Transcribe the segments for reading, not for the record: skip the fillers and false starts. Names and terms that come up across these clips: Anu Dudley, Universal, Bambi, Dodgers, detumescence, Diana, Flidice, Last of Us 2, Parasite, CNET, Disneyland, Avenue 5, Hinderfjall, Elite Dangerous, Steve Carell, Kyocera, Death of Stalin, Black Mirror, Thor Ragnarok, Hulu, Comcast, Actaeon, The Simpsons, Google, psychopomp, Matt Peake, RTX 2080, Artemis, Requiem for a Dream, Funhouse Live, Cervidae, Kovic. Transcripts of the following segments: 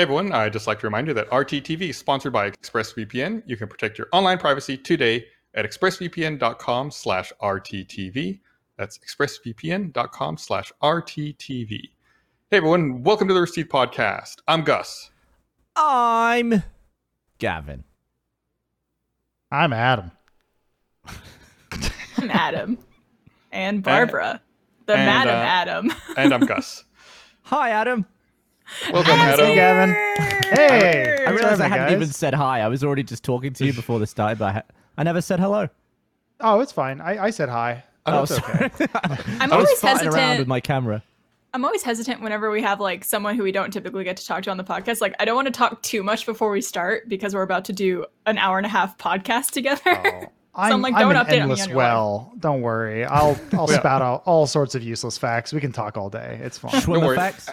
Hey everyone, I'd just like to remind you that RTTV is sponsored by ExpressVPN. You can protect your online privacy today at expressvpn.com/RTTV. That's expressvpn.com/RTTV. Hey everyone, welcome to the Received Podcast. I'm Gus. I'm Gavin. I'm Adam. I'm Adam. And Barbara. Adam. And I'm Gus. Hi, Adam. Welcome, Adam. Gavin. Hey. I realized I hadn't even said hi. I was already just talking to you before this started, but I never said hello. Oh, it's fine. I said hi. Oh, it's okay. I'm always hesitant around with my camera. I'm always hesitant whenever we have like someone who we don't typically get to talk to on the podcast. Like, I don't want to talk too much before we start because we're about to do an hour and a half podcast together. Oh. So I'm like, don't update endless me on your life. Don't worry. I'll spout out all sorts of useless facts. We can talk all day. It's fine. Schwimmer facts?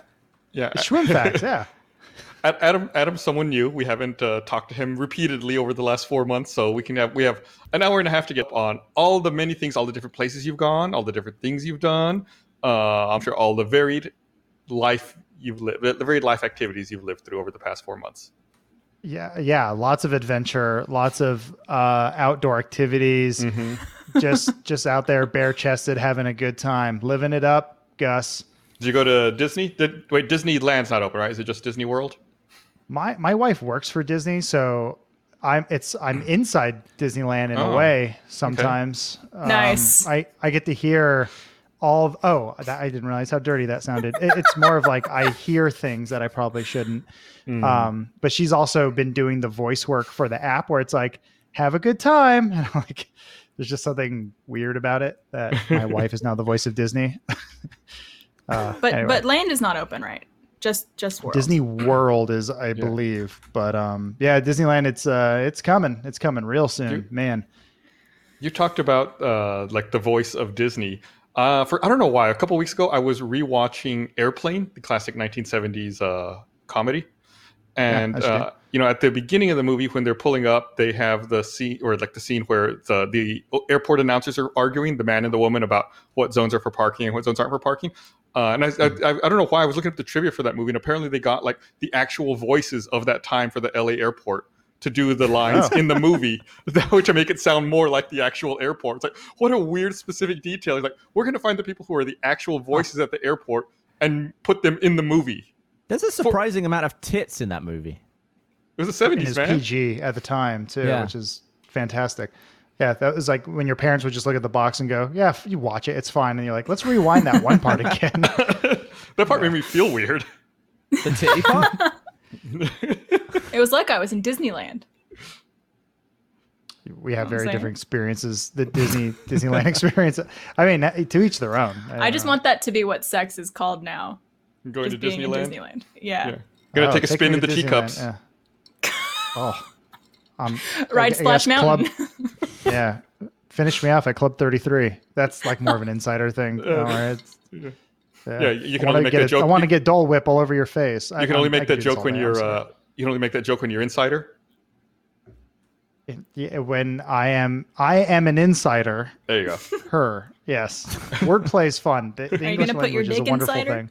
Yeah. Schwimmer facts, yeah. Adam's someone new. We haven't talked to him repeatedly over the last 4 months, so we have an hour and a half to get on all the many things, all the different places you've gone, all the different things you've done. I'm sure all the varied life you've lived, the varied life activities you've lived through over the past 4 months. Yeah, lots of adventure, lots of outdoor activities, just out there bare-chested, having a good time, living it up, Gus. Did you go to Disney? Wait, Disneyland's not open, right? Is it just Disney World? My wife works for Disney, so I'm inside Disneyland in a way sometimes. Okay. Nice. I get to hear all of, I didn't realize how dirty that sounded. It's more of like I hear things that I probably shouldn't. But she's also been doing the voice work for the app where it's like, have a good time. And I'm like, there's just something weird about it that my wife is now the voice of Disney. But land is not open, right? Just World. Disney World is, I believe. But Disneyland, it's coming real soon, man. You talked about like the voice of Disney. For I don't know why, a couple weeks ago, I was rewatching Airplane, the classic 1970s comedy, and at the beginning of the movie when they're pulling up, they have the scene or like the scene where the airport announcers are arguing, the man and the woman, about what zones are for parking and what zones aren't for parking. I don't know why I was looking up the trivia for that movie, and apparently they got like the actual voices of that time for the LA airport to do the lines in the movie, to make it sound more like the actual airport. It's like, what a weird specific detail. It's like, we're going to find the people who are the actual voices at the airport and put them in the movie. There's a surprising amount of tits in that movie. It was the 70s, man. It was PG at the time, too, which is fantastic. Yeah, that was like when your parents would just look at the box and go, yeah, you watch it, it's fine. And you're like, let's rewind that one part again. That part made me feel weird. The titty part? It was like I was in Disneyland. We have very different experiences. The Disneyland experience. I mean, to each their own. I just want that to be what sex is called now. Going just to Disneyland? Disneyland. Yeah. Gonna take a spin in the teacups. Yeah. Oh. Ride Splash Mountain. Finish me off at Club 33. That's like more of an insider thing. You can only make that joke. I want to get Dole Whip all over your face. You can only make that joke when you're. You can only make that joke when you're insider. When I am an insider. There you go. Her, yes. Wordplay is fun. The English language is a wonderful thing.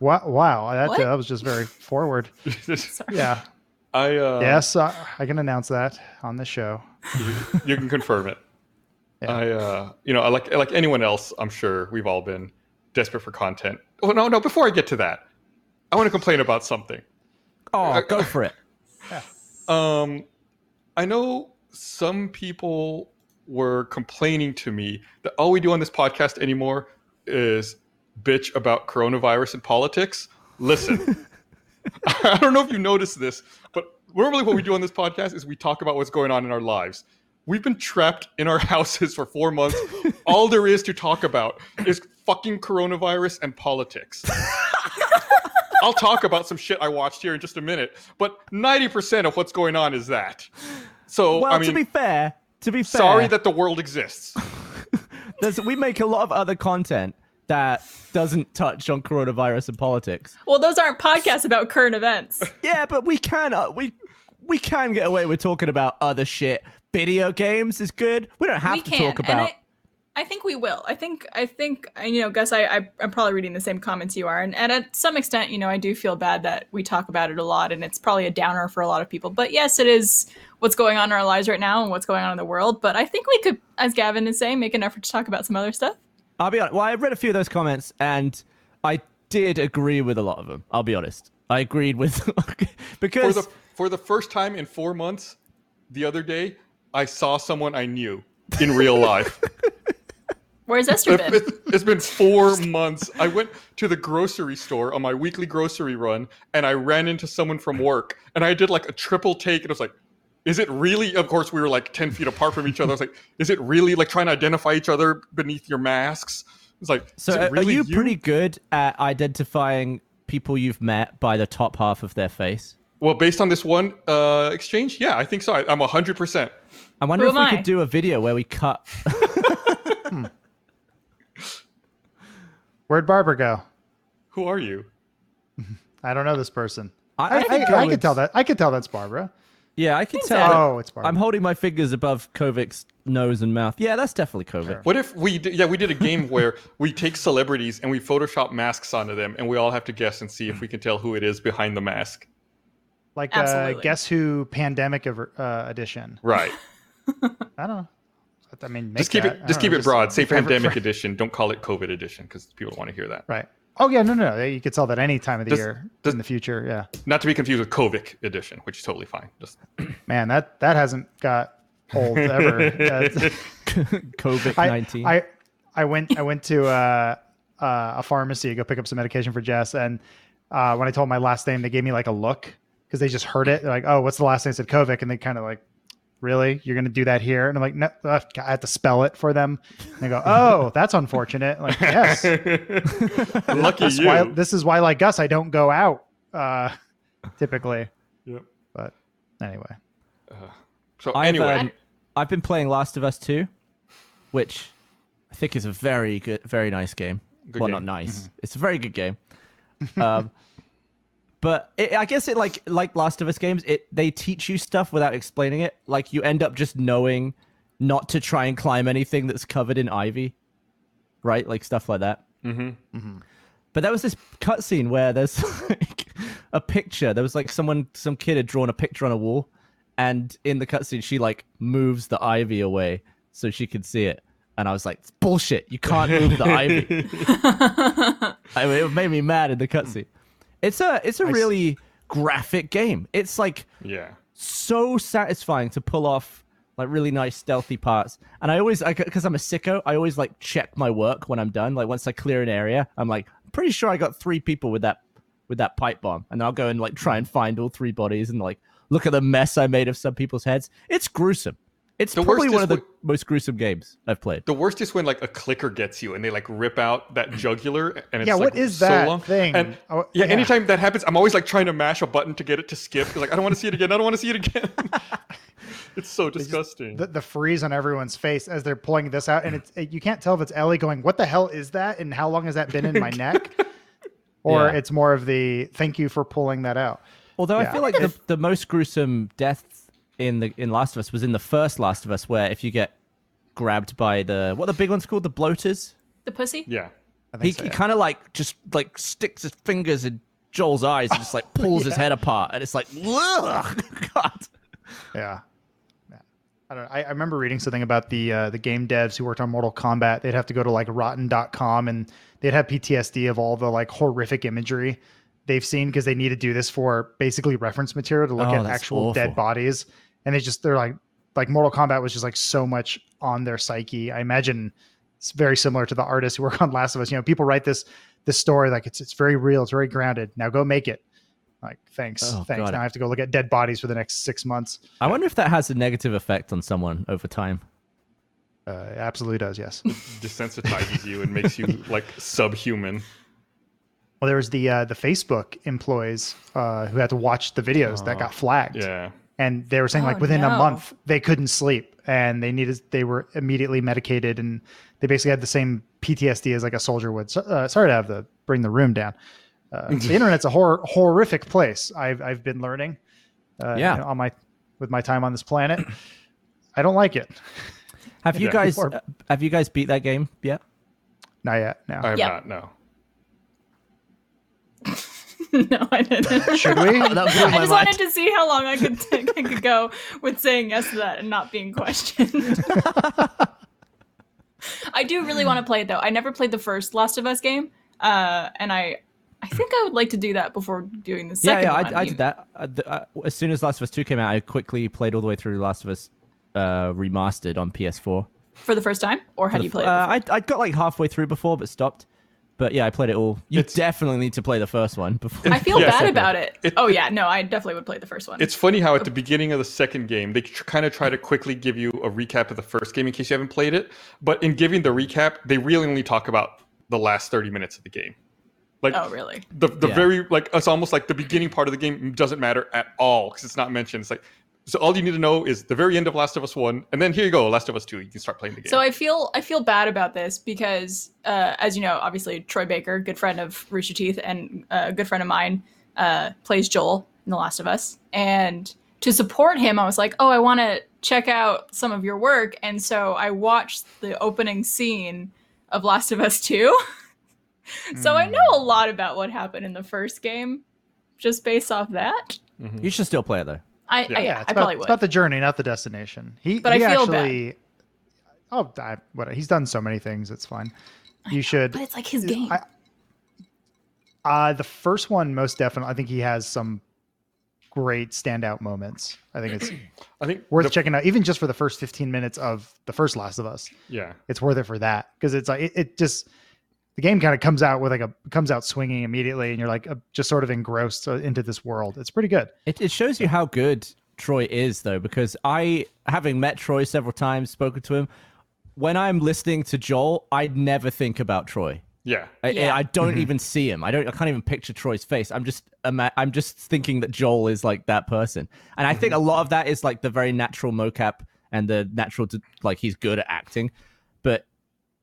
Wow, that was just very forward. Sorry. Yeah. I can announce that on the show. You can confirm it. Yeah. I like anyone else. I'm sure we've all been desperate for content. Oh no! Before I get to that, I want to complain about something. Oh, go for it. I know some people were complaining to me that all we do on this podcast anymore is bitch about coronavirus and politics. Listen, I don't know if you noticed this, but normally what we do on this podcast is we talk about what's going on in our lives. We've been trapped in our houses for 4 months. All there is to talk about is fucking coronavirus and politics. I'll talk about some shit I watched here in just a minute, but 90% of what's going on is that. So, well, I mean, to be fair, sorry that the world exists. We make a lot of other content that doesn't touch on coronavirus and politics. Well, those aren't podcasts about current events. Yeah, but we can we can get away with talking about other shit. Video games is good. We don't have to talk about. I think we will. I think, you know, Gus, I'm probably reading the same comments you are. And at some extent, you know, I do feel bad that we talk about it a lot and it's probably a downer for a lot of people. But yes, it is what's going on in our lives right now and what's going on in the world. But I think we could, as Gavin is saying, make an effort to talk about some other stuff. I'll be honest. Well, I read a few of those comments and I did agree with a lot of them. I'll be honest. I agreed with because for the first time in 4 months, the other day, I saw someone I knew in real life. Where's Esther been? It's been 4 months. I went to the grocery store on my weekly grocery run, and I ran into someone from work. And I did like a triple take, and I was like, is it really? Of course, we were like 10 feet apart from each other. I was like, is it really? Like trying to identify each other beneath your masks. It's like, so really are you pretty good at identifying people you've met by the top half of their face? Well, based on this one exchange, yeah, I think so. I'm 100%. I wonder if we could do a video where we cut... Where'd Barbara go? Who are you? I don't know this person. I could tell that. I could tell that's Barbara. Yeah, I can tell. Oh, it's Barbara. I'm holding my fingers above Kovic's nose and mouth. Yeah, that's definitely Kovic. Sure. What if we did a game where we take celebrities and we Photoshop masks onto them, and we all have to guess and see if we can tell who it is behind the mask. Like Guess Who Pandemic Edition. Right. I don't know. I mean, just keep it broad. Say pandemic edition. Don't call it COVID edition because people want to hear that. Right. Oh yeah, no. You could sell that any time of the year in the future. Yeah. Not to be confused with COVID edition, which is totally fine. Just man, that hasn't got old ever. COVID-19. I went to a pharmacy to go pick up some medication for Jess, and when I told my last name, they gave me like a look because they just heard it. They're like, "Oh, what's the last name?" I said COVID, and they kind of like. Really? You're going to do that here? And I'm like, no, I have to spell it for them. And they go, oh, that's unfortunate. I'm like, yes. Lucky you. This is why, like Gus, I don't go out typically. Yep. But anyway. I've been playing Last of Us 2, which I think is a very good, very nice game. Not nice. Mm-hmm. It's a very good game. But I guess it like Last of Us games, they teach you stuff without explaining it. Like you end up just knowing not to try and climb anything that's covered in ivy, right? Like stuff like that. Mm-hmm. Mm-hmm. But there was this cutscene where there's like a picture. There was like some kid had drawn a picture on a wall, and in the cutscene she like moves the ivy away so she could see it. And I was like, it's bullshit. You can't move the ivy. I mean, it made me mad in the cutscene. It's a really graphic game. It's like so satisfying to pull off like really nice stealthy parts. And I always, because I'm a sicko, I always like check my work when I'm done. Like once I clear an area, I'm like, I'm pretty sure I got 3 people with that pipe bomb. And I'll go and like try and find all 3 bodies and like look at the mess I made of some people's heads. It's gruesome. It's probably one of the most gruesome games I've played. The worst is when like a clicker gets you and they like rip out that jugular and it's like what is that so long thing? And, anytime that happens, I'm always like trying to mash a button to get it to skip. Like I don't want to see it again. It's so disgusting. Just, the freeze on everyone's face as they're pulling this out, and you can't tell if it's Ellie going, "What the hell is that? And how long has that been in my neck?" Or it's more of the "Thank you for pulling that out." Although I feel like the most gruesome death in Last of Us was in the first Last of Us, where if you get grabbed by the big one's called, the bloaters, the pussy. Yeah, I think he kind of like just like sticks his fingers in Joel's eyes and just like pulls his head apart, and it's like, ugh, God. Yeah. I don't know. I remember reading something about the game devs who worked on Mortal Kombat. They'd have to go to like Rotten.com and they'd have PTSD of all the like horrific imagery they've seen because they need to do this for basically reference material to look at actual dead bodies. And they're like Mortal Kombat was just like so much on their psyche. I imagine it's very similar to the artists who work on Last of Us. You know, people write this story like it's very real, it's very grounded. Now go make it. Like, thanks. Now I have to go look at dead bodies for the next 6 months. I wonder if that has a negative effect on someone over time. It absolutely does, yes. It desensitizes you and makes you like subhuman. Well, there was the Facebook employees who had to watch the videos that got flagged. Yeah. And they were saying within a month they couldn't sleep and they were immediately medicated, and they basically had the same PTSD as like a soldier would. So, sorry to have to bring the room down. The internet's a horrific place. I've been learning with my time on this planet. I don't like it. Have you guys beat that game yet? Not yet. No, I have not. No. No, I didn't. Should we? I just wanted to see how long I could go with saying yes to that and not being questioned. I do really want to play it though. I never played the first Last of Us game, and I think I would like to do that before doing the second one. I did that. As soon as Last of Us 2 came out, I quickly played all the way through Last of Us Remastered on PS4. For the first time? Or had you played it? I got like halfway through before, but stopped. But yeah, I played it all. You definitely need to play the first one before. I feel bad about it. Oh yeah, no, I definitely would play the first one. It's funny how at the beginning of the second game, they kind of try to quickly give you a recap of the first game in case you haven't played it. But in giving the recap, they really only talk about the last 30 minutes of the game. Like, oh, really? The very, like, it's almost like the beginning part of the game doesn't matter at all because it's not mentioned. It's like, so all you need to know is the very end of Last of Us 1, and then here you go, Last of Us 2. You can start playing the game. So I feel bad about this because, as you know, obviously Troy Baker, good friend of Rooster Teeth and a good friend of mine, plays Joel in The Last of Us. And to support him, I was like, oh, I want to check out some of your work. And so I watched the opening scene of Last of Us 2. So I know a lot about what happened in the first game, just based off that. Mm-hmm. You should still play it though. I probably would. It's about the journey, not the destination. But I feel bad. He's done so many things. It's fine. You should. But it's like his game. The first one, most definitely. I think he has some great standout moments. I think worth checking out, even just for the first 15 minutes of the first Last of Us. Yeah, it's worth it for that because it's like it just. The game kind of comes out swinging immediately, and you're like just sort of engrossed into this world. It's pretty good. It shows you how good Troy is, though, because I, having met Troy several times, spoken to him, when I'm listening to Joel, I never think about Troy. Yeah, I don't even see him. I can't even picture Troy's face. I'm just thinking that Joel is like that person, and I think a lot of that is like the very natural mocap and the natural like he's good at acting, but.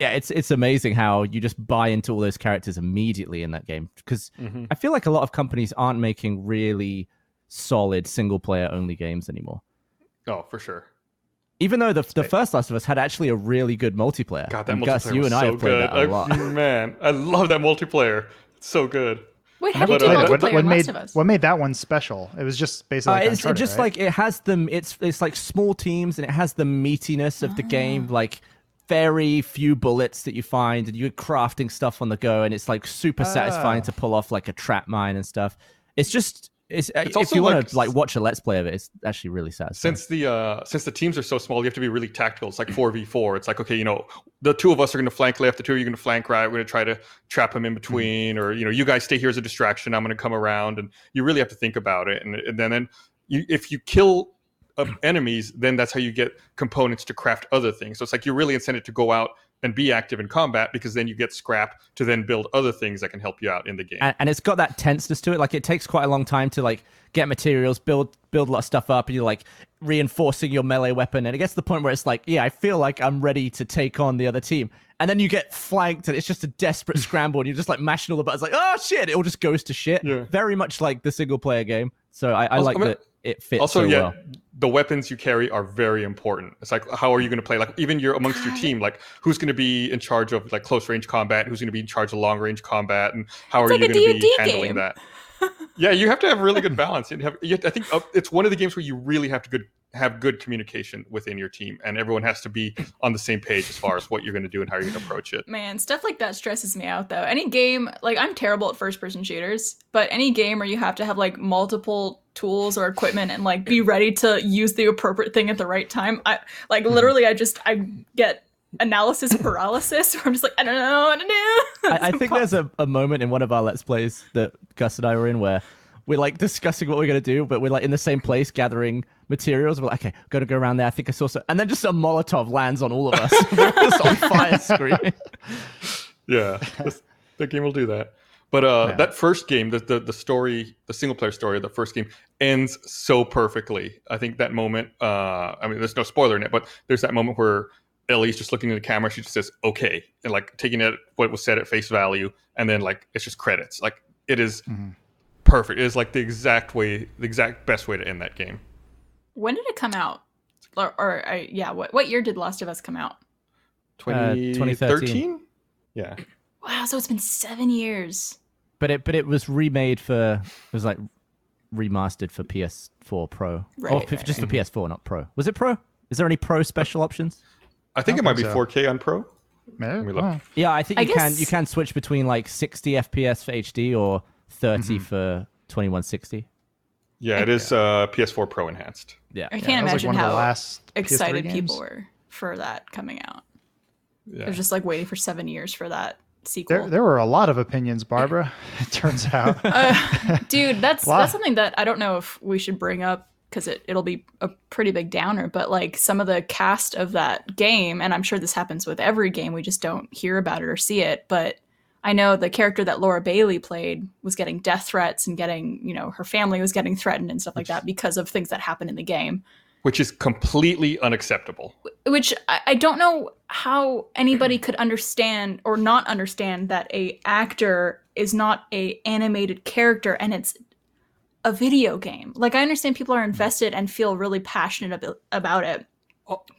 Yeah, it's amazing how you just buy into all those characters immediately in that game because I feel like a lot of companies aren't making really solid single player only games anymore. Oh, for sure. Even though the first Last of Us had actually a really good multiplayer. God, that multiplayer Gus, you was and I so have played good. That a lot. Man, I love that multiplayer. It's so good. Wait, how did you do multiplayer in Last of Us? What made that one special? It was just basically like Uncharted, it's just right? Like it has them. It's like small teams and it has the meatiness of the game, like. Very few bullets that you find and you're crafting stuff on the go and it's like super satisfying to pull off like a trap mine and stuff. It's if you want to like watch a let's play of it, it's actually really satisfying. Since the teams are so small, you have to be really tactical. It's like 4v4. It's like, okay, you know, the two of us are going to flank left, the two of you are going to flank right. We're going to try to trap him in between or, you know, you guys stay here as a distraction. I'm going to come around and you really have to think about it. And then if you kill of enemies, then that's how you get components to craft other things. So it's like you're really incented to go out and be active in combat because then you get scrap to then build other things that can help you out in the game. And it's got that tenseness to it. Like it takes quite a long time to like get materials, build a lot of stuff up, and you're like reinforcing your melee weapon. And it gets to the point where it's like, yeah, I feel like I'm ready to take on the other team. And then you get flanked, and it's just a desperate scramble, and you're just like mashing all the buttons, like oh shit, it all just goes to shit. Yeah. Very much like the single player game. So I mean, that. It fits also, so yeah, well. The weapons you carry are very important. It's like, how are you going to play? Like, even you're amongst your team, like, who's going to be in charge of like close range combat? Who's going to be in charge of long range combat? And how it's are like you going to be handling that? Yeah, you have to have really good balance. I think it's one of the games where you really have to have good communication within your team, and everyone has to be on the same page as far as what you're going to do and how you're going to approach it. Man, stuff like that stresses me out, though. Any game, like, I'm terrible at first person shooters, but any game where you have to have like multiple tools or equipment and like be ready to use the appropriate thing at the right time. I get analysis paralysis where I'm just like, I don't know what to do. I think there's a moment in one of our Let's Plays that Gus and I were in where we're like discussing what we're going to do, but we're like in the same place gathering materials. We're like, okay, got to go around there. I think I saw so. And then just a Molotov lands on all of us. We're just on fire screaming. Yeah, the game will do that. But that first game, the story, the single player story of the first game ends so perfectly. I think that moment, I mean, there's no spoiler in it, but there's that moment where Ellie's just looking at the camera. She just says, okay. And like taking it, what was said at face value. And then like, it's just credits. Like it is perfect. It is like the exact best way to end that game. When did it come out? What year did Last of Us come out? 2013. Yeah. Wow, so it's been 7 years. But it was remade for, it was like remastered for PS4 Pro. Right, or just for PS4, not Pro. Was it Pro? Is there any Pro special options? I think it might be 4K on Pro. Maybe. Yeah, I think you can switch between like 60 FPS for HD or 30 for 2160. Yeah, it is PS4 Pro enhanced. Yeah, I can't imagine how excited people were for that coming out. Yeah. They're just like waiting for 7 years for that sequel. There were a lot of opinions, Barbara. It turns out, dude, that's something that I don't know if we should bring up because it'll be a pretty big downer. But like some of the cast of that game, and I'm sure this happens with every game, we just don't hear about it or see it. But I know the character that Laura Bailey played was getting death threats and getting, you know, her family was getting threatened and stuff like that because of things that happened in the game. Which is completely unacceptable. Which I don't know how anybody could understand or not understand that a actor is not a animated character and it's a video game. Like, I understand people are invested and feel really passionate about it.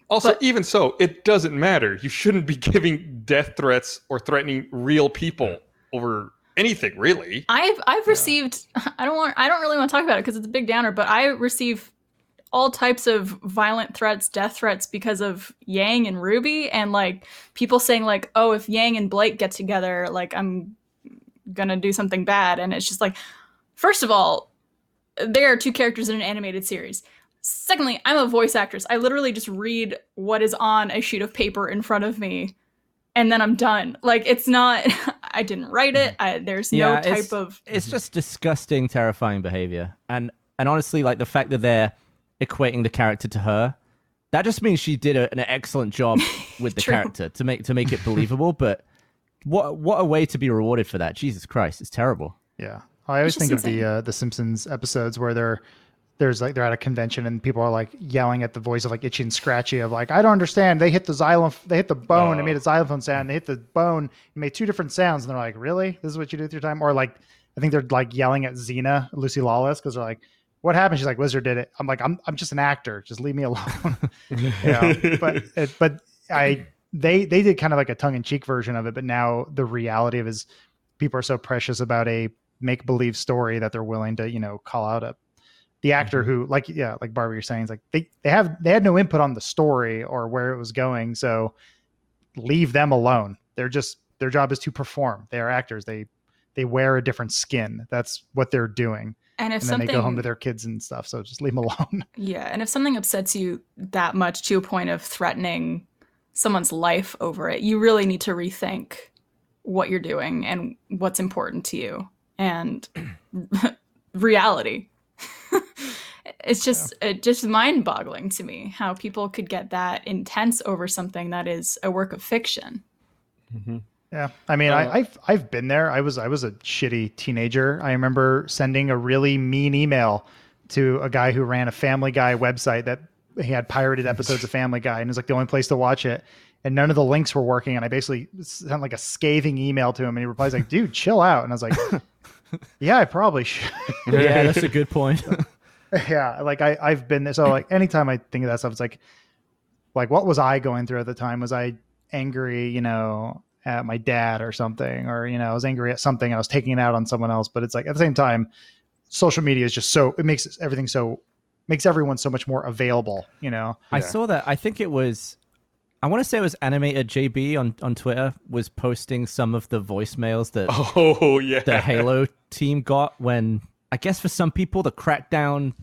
Also, even so, it doesn't matter. You shouldn't be giving death threats or threatening real people over anything, really. I've received. I don't really want to talk about it because it's a big downer. But I receive all types of violent threats, death threats because of Yang and Ruby, and like people saying like, oh, if Yang and Blake get together, like I'm gonna do something bad. And it's just like, first of all, there are two characters in an animated series. Secondly, I'm a voice actress. I literally just read what is on a sheet of paper in front of me and then I'm done. Like, it's not, I didn't write it. It's just disgusting, terrifying behavior. And honestly, like the fact that they're equating the character to her, that just means she did an excellent job with the character to make it believable. But what a way to be rewarded for that! Jesus Christ, it's terrible. Yeah, I always think of the Simpsons episodes where they're at a convention and people are like yelling at the voice of like Itchy and Scratchy of like, I don't understand. They hit the bone and made a xylophone sound. They hit the bone and made two different sounds. And they're like, really? This is what you do with your time? Or like, I think they're like yelling at Xena, Lucy Lawless, because they're like, what happened? She's like, Lizard did it. I'm like, I'm just an actor. Just leave me alone. You know? But they did kind of like a tongue in cheek version of it. But now the reality of it is people are so precious about a make believe story that they're willing to, you know, call out the actor who like Barbara, you're saying, is like they had no input on the story or where it was going. So leave them alone. They're just, their job is to perform. They are actors. They wear a different skin. That's what they're doing. And then they go home to their kids and stuff. So just leave them alone. Yeah. And if something upsets you that much to a point of threatening someone's life over it, you really need to rethink what you're doing and what's important to you and reality. It's just mind boggling to me how people could get that intense over something that is a work of fiction. Mm-hmm. Yeah. I mean, I've been there. I was a shitty teenager. I remember sending a really mean email to a guy who ran a Family Guy website that he had pirated episodes of Family Guy and it was like the only place to watch it. And none of the links were working. And I basically sent like a scathing email to him and he replies like, dude, chill out. And I was like, yeah, I probably should. Yeah, that's a good point. Yeah. Like I've been there. So like anytime I think of that stuff, it's like what was I going through at the time? Was I angry, you know, at my dad or something, or, you know, I was angry at something, I was taking it out on someone else. But it's like, at the same time, social media is just so, it makes everyone so much more available, you know? Yeah. I saw that. I think it was animated JB on Twitter was posting some of the voicemails that the Halo team got when, I guess for some people, the Crackdown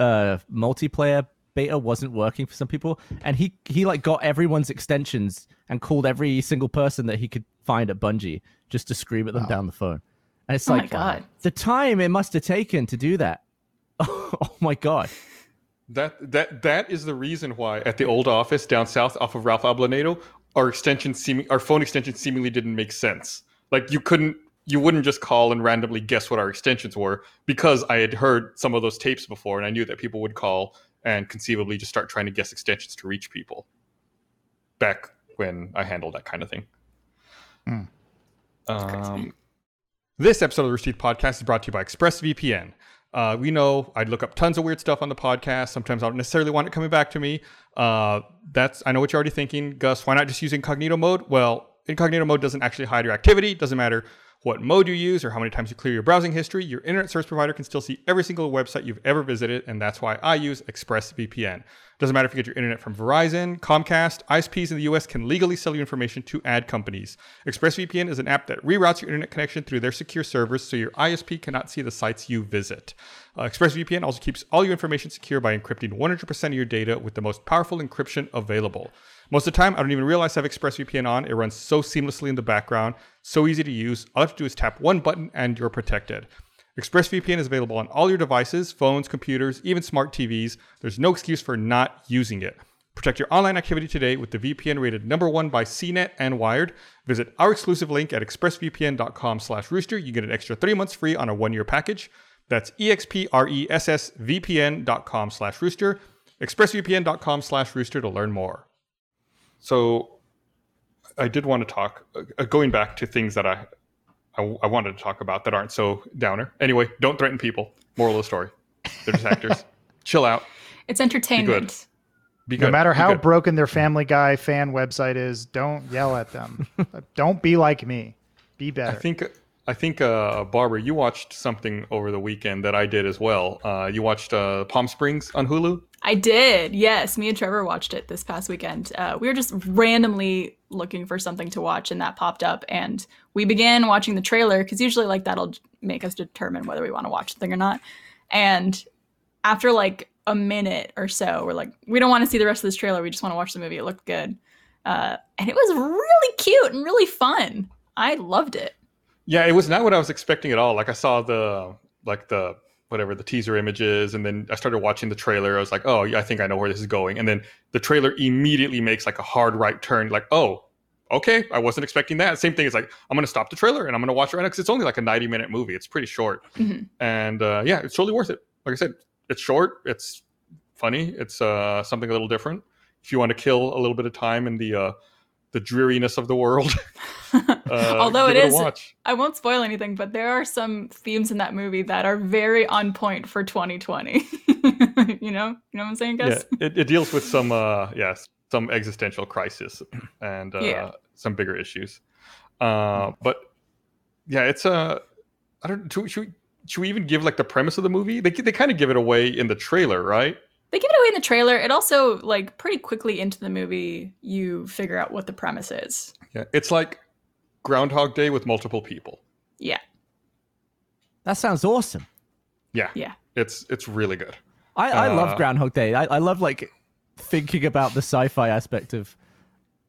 multiplayer beta wasn't working for some people, and he like got everyone's extensions and called every single person that he could find at Bungie just to scream at them down the phone. And it's God, the time it must have taken to do that. Oh my God, that is the reason why at the old office down south off of Ralph Ablanedo, our phone extension seemingly didn't make sense. Like you wouldn't just call and randomly guess what our extensions were, because I had heard some of those tapes before and I knew that people would call and conceivably just start trying to guess extensions to reach people back when I handled that kind of thing. Mm. This episode of the Received Podcast is brought to you by ExpressVPN. We know I'd look up tons of weird stuff on the podcast. Sometimes I don't necessarily want it coming back to me. I know what you're already thinking. Gus, why not just use incognito mode? Well, incognito mode doesn't actually hide your activity. It doesn't matter what mode you use or how many times you clear your browsing history. Your internet service provider can still see every single website you've ever visited. And that's why I use ExpressVPN. Doesn't matter if you get your internet from Verizon, Comcast, ISPs in the US can legally sell you information to ad companies. ExpressVPN is an app that reroutes your internet connection through their secure servers so your ISP cannot see the sites you visit. ExpressVPN also keeps all your information secure by encrypting 100% of your data with the most powerful encryption available. Most of the time, I don't even realize I have ExpressVPN on. It runs so seamlessly in the background, so easy to use. All you have to do is tap one button and you're protected. ExpressVPN is available on all your devices, phones, computers, even smart TVs. There's no excuse for not using it. Protect your online activity today with the VPN rated #1 by CNET and Wired. Visit our exclusive link at expressvpn.com/rooster. You get an extra 3 months free on a 1-year package. That's expressvpn.com/rooster. expressvpn.com/rooster to learn more. So I did want to talk, going back to things that I wanted to talk about that aren't so downer. Anyway, don't threaten people. Moral of the story. They're just actors. Chill out. It's entertainment. Be good. No matter how broken their Family Guy fan website is, don't yell at them. Don't be like me. Be better. I think Barbara, you watched something over the weekend that I did as well. You watched Palm Springs on Hulu? I did, yes. Me and Trevor watched it this past weekend. We were just randomly looking for something to watch, and that popped up. And we began watching the trailer, because usually like that'll make us determine whether we want to watch the thing or not. And after like a minute or so, we're like, we don't want to see the rest of this trailer. We just want to watch the movie. It looked good. And it was really cute and really fun. I loved it. Yeah, it was not what I was expecting at all. Like I saw the teaser images, and then I started watching the trailer. I was like, oh, yeah, I think I know where this is going. And then the trailer immediately makes like a hard right turn. Like, oh, okay, I wasn't expecting that. Same thing. It's like, I'm going to stop the trailer and I'm going to watch it right now, because it's only like a 90-minute movie. It's pretty short. Mm-hmm. And yeah, it's totally worth it. Like I said, it's short. It's funny. It's something a little different. If you want to kill a little bit of time in the dreariness of the world. Although it is, I won't spoil anything, but there are some themes in that movie that are very on point for 2020. You know what I'm saying, guys? Yeah, it deals with some existential crisis and some bigger issues. But yeah, it's I don't. Should we even give like the premise of the movie? They kind of give it away in the trailer, right? They give it away in the trailer. It also, like, pretty quickly into the movie, you figure out what the premise is. Yeah, it's like Groundhog Day with multiple people. Yeah. That sounds awesome. Yeah. Yeah. It's really good. I love Groundhog Day. I love, like, thinking about the sci-fi aspect of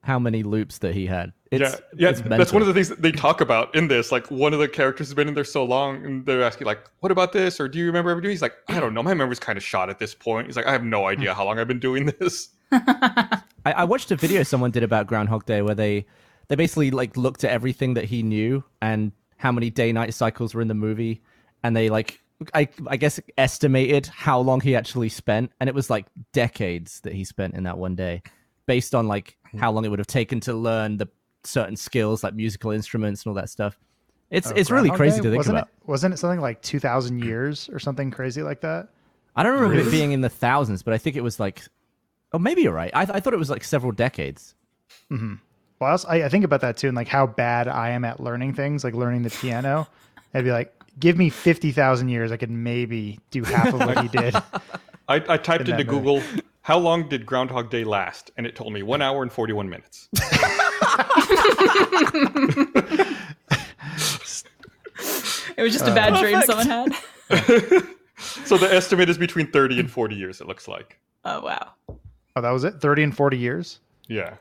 how many loops that he had. It's that's one of the things that they talk about in this. Like, one of the characters has been in there so long, and they're asking, like, what about this? Or do you remember ever doing? He's like, I don't know. My memory's kind of shot at this point. He's like, I have no idea how long I've been doing this. I watched a video someone did about Groundhog Day where they basically, like, looked at everything that he knew and how many day-night cycles were in the movie. And they, like, I guess estimated how long he actually spent. And it was, like, decades that he spent in that one day based on, like, how long it would have taken to learn the certain skills like musical instruments and all that stuff. It's really crazy to think about. Wasn't it something like 2,000 years or something crazy like that? I don't remember it being in the thousands, but I think it was like, oh, maybe you're right. I thought it was like several decades. Mm-hmm. Well, I think about that too, and like how bad I am at learning things, like learning the piano. I'd be like, give me 50,000 years. I could maybe do half of what he did. I typed into Google, how long did Groundhog Day last? And it told me 1 hour and 41 minutes. It was just a bad dream someone had. So the estimate is between 30 and 40 years, it looks like. Oh, wow. Oh, that was it? 30 and 40 years? Yeah.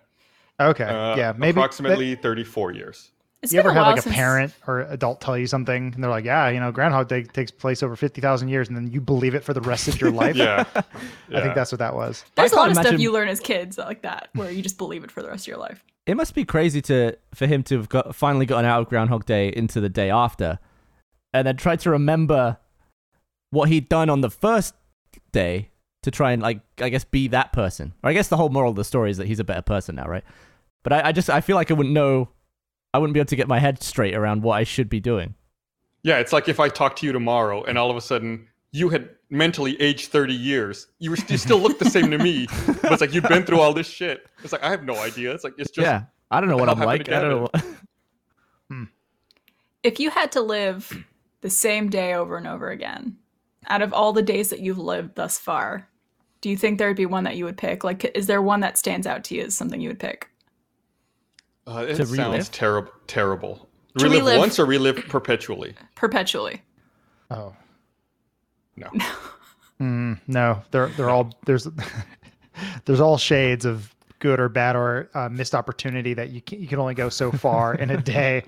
Okay. Yeah. Maybe approximately 34 years. You ever had like a parent or adult tell you something and they're like, yeah, you know, Groundhog Day takes place over 50,000 years, and then you believe it for the rest of your life? Yeah. I think that's what that was. There's a lot of stuff you learn as kids like that, where you just believe it for the rest of your life. It must be crazy for him to have finally gotten out of Groundhog Day into the day after and then tried to remember what he'd done on the first day to try and, like, I guess, be that person. Or I guess the whole moral of the story is that he's a better person now, right? But I feel like I wouldn't know. I wouldn't be able to get my head straight around what I should be doing. Yeah, it's like if I talk to you tomorrow and all of a sudden you had mentally aged 30 years. You still look the same to me. But it's like, you've been through all this shit. It's like, I have no idea. It's like, it's just... Yeah, I don't know what I'm like. I don't know. If you had to live the same day over and over again, out of all the days that you've lived thus far, do you think there would be one that you would pick? Like, is there one that stands out to you as something you would pick? It sounds terrible. Relive once or relive perpetually? Perpetually. Oh. No. No, they're all, there's all shades of good or bad or missed opportunity that you can only go so far in a day.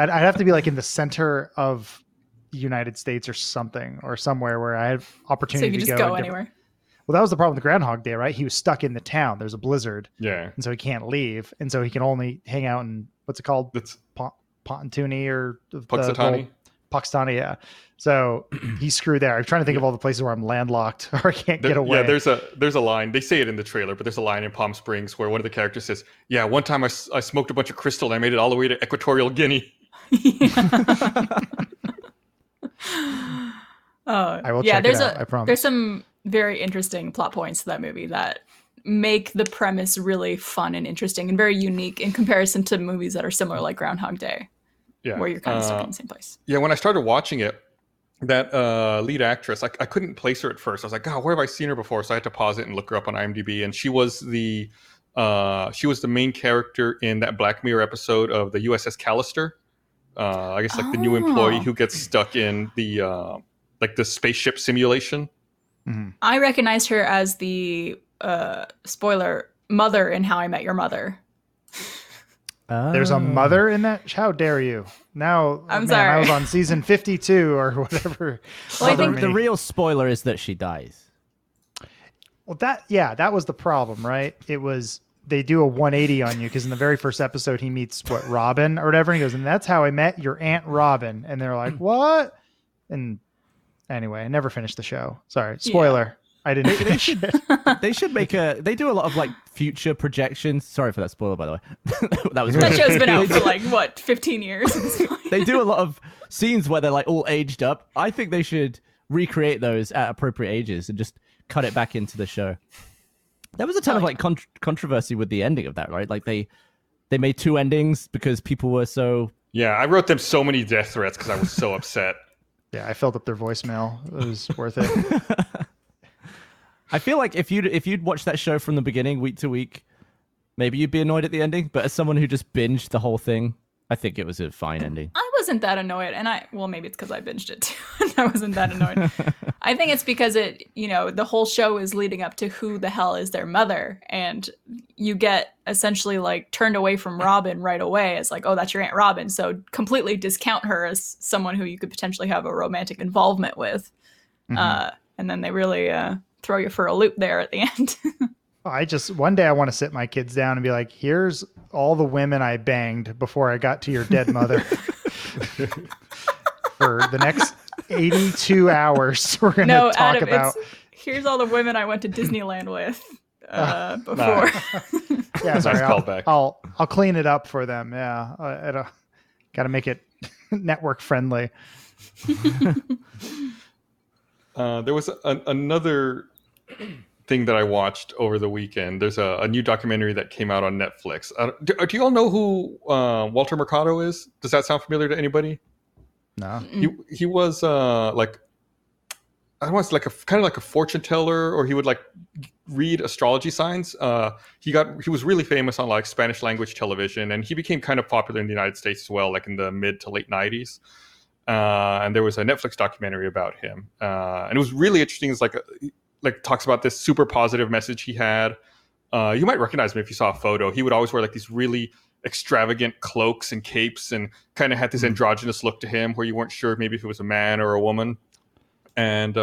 I'd have to be like in the center of the United States or something, or somewhere where I have opportunity to go. So you just go anywhere. Well, that was the problem with Groundhog Day, right? He was stuck in the town. There's a blizzard. Yeah. And so he can't leave. And so he can only hang out in, what's it called? Pontotoony or... Puxatani, yeah. So he's screwed there. I'm trying to think of all the places where I'm landlocked or I can't get away. Yeah, there's a line. They say it in the trailer, but there's a line in Palm Springs where one of the characters says, yeah, one time I smoked a bunch of crystal and I made it all the way to Equatorial Guinea. Yeah. I will check it out, I promise. There's some very interesting plot points to that movie that make the premise really fun and interesting and very unique in comparison to movies that are similar like Groundhog Day. Yeah. Where you're kind of stuck in the same place. Yeah, when I started watching it, that lead actress, I couldn't place her at first. I was like, God, where have I seen her before? So I had to pause it and look her up on IMDb. And she was the main character in that Black Mirror episode of the USS Callister. I guess like the new employee who gets stuck in the like the spaceship simulation. Mm-hmm. I recognized her as the spoiler mother in How I Met Your Mother. Oh. There's a mother in that? How dare you? Now, sorry. I was on season 52 or whatever. Well, I think the real spoiler is that she dies. Well, that was the problem, right? It was they do a 180 on you because in the very first episode he meets Robin or whatever, and he goes, and that's how I met your Aunt Robin, and they're like, what? And anyway, I never finished the show. Sorry, spoiler. Yeah. I didn't. They should make they do a lot of like future projections. Sorry for that spoiler, by the way. That show's been out for like what, 15 years? They do a lot of scenes where they're like all aged up. I think they should recreate those at appropriate ages and just cut it back into the show. There was a ton of like controversy with the ending of that, right? Like they made two endings because people were so... Yeah, I wrote them so many death threats because I was so upset. Yeah, I filled up their voicemail. It was worth it. I feel like if you'd watched that show from the beginning, week to week, maybe you'd be annoyed at the ending. But as someone who just binged the whole thing, I think it was a fine ending. I wasn't that annoyed, and maybe it's because I binged it too. And I wasn't that annoyed. I think it's because the whole show is leading up to who the hell is their mother, and you get essentially like turned away from Robin right away. It's like, oh, that's your Aunt Robin, so completely discount her as someone who you could potentially have a romantic involvement with, mm-hmm. And then they really. Throw you for a loop there at the end. One day I want to sit my kids down and be like, here's all the women I banged before I got to your dead mother. For the next 82 hours, we're going to talk Adam, about... Here's all the women I went to Disneyland with before. No. Yeah, sorry, I'll clean it up for them. Yeah, got to make it network friendly. There was another thing that I watched over the weekend. There's a new documentary that came out on Netflix. Do you all know who Walter Mercado is? Does that sound familiar to anybody? No. He was like, I don't know, it's like kind of like a fortune teller, or he would like read astrology signs. He was really famous on like Spanish language television, and he became kind of popular in the United States as well, like in the mid to late 90s. And there was a Netflix documentary about him. And it was really interesting. It's like talks about this super positive message he had. You might recognize him if you saw a photo. He would always wear like these really extravagant cloaks and capes and kind of had this androgynous look to him where you weren't sure maybe if it was a man or a woman. And it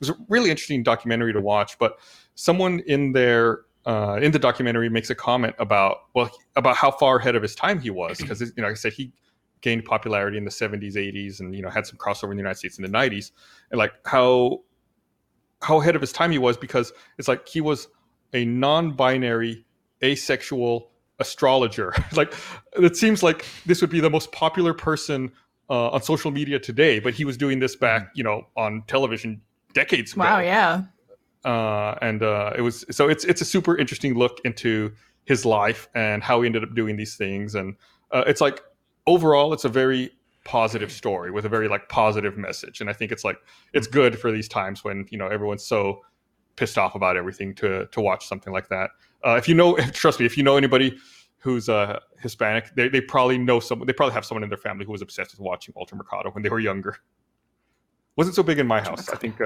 was a really interesting documentary to watch. But someone in the documentary makes a comment about how far ahead of his time he was. Because, like I said, he gained popularity in the 70s, 80s, and had some crossover in the United States in the 90s, and like how ahead of his time he was, because it's like he was a non-binary asexual astrologer. Like it seems like this would be the most popular person on social media today, but he was doing this back, you know, on television decades ago. Wow, yeah. It was, so it's a super interesting look into his life and how he ended up doing these things. And it's like, overall, it's a very positive story with a very like positive message. And I think it's like, it's good for these times when, you know, everyone's so pissed off about everything to watch something like that. If you know, trust me, if you know anybody who's Hispanic, they probably know someone, they probably have someone in their family who was obsessed with watching Walter Mercado when they were younger. Wasn't so big in my house. I think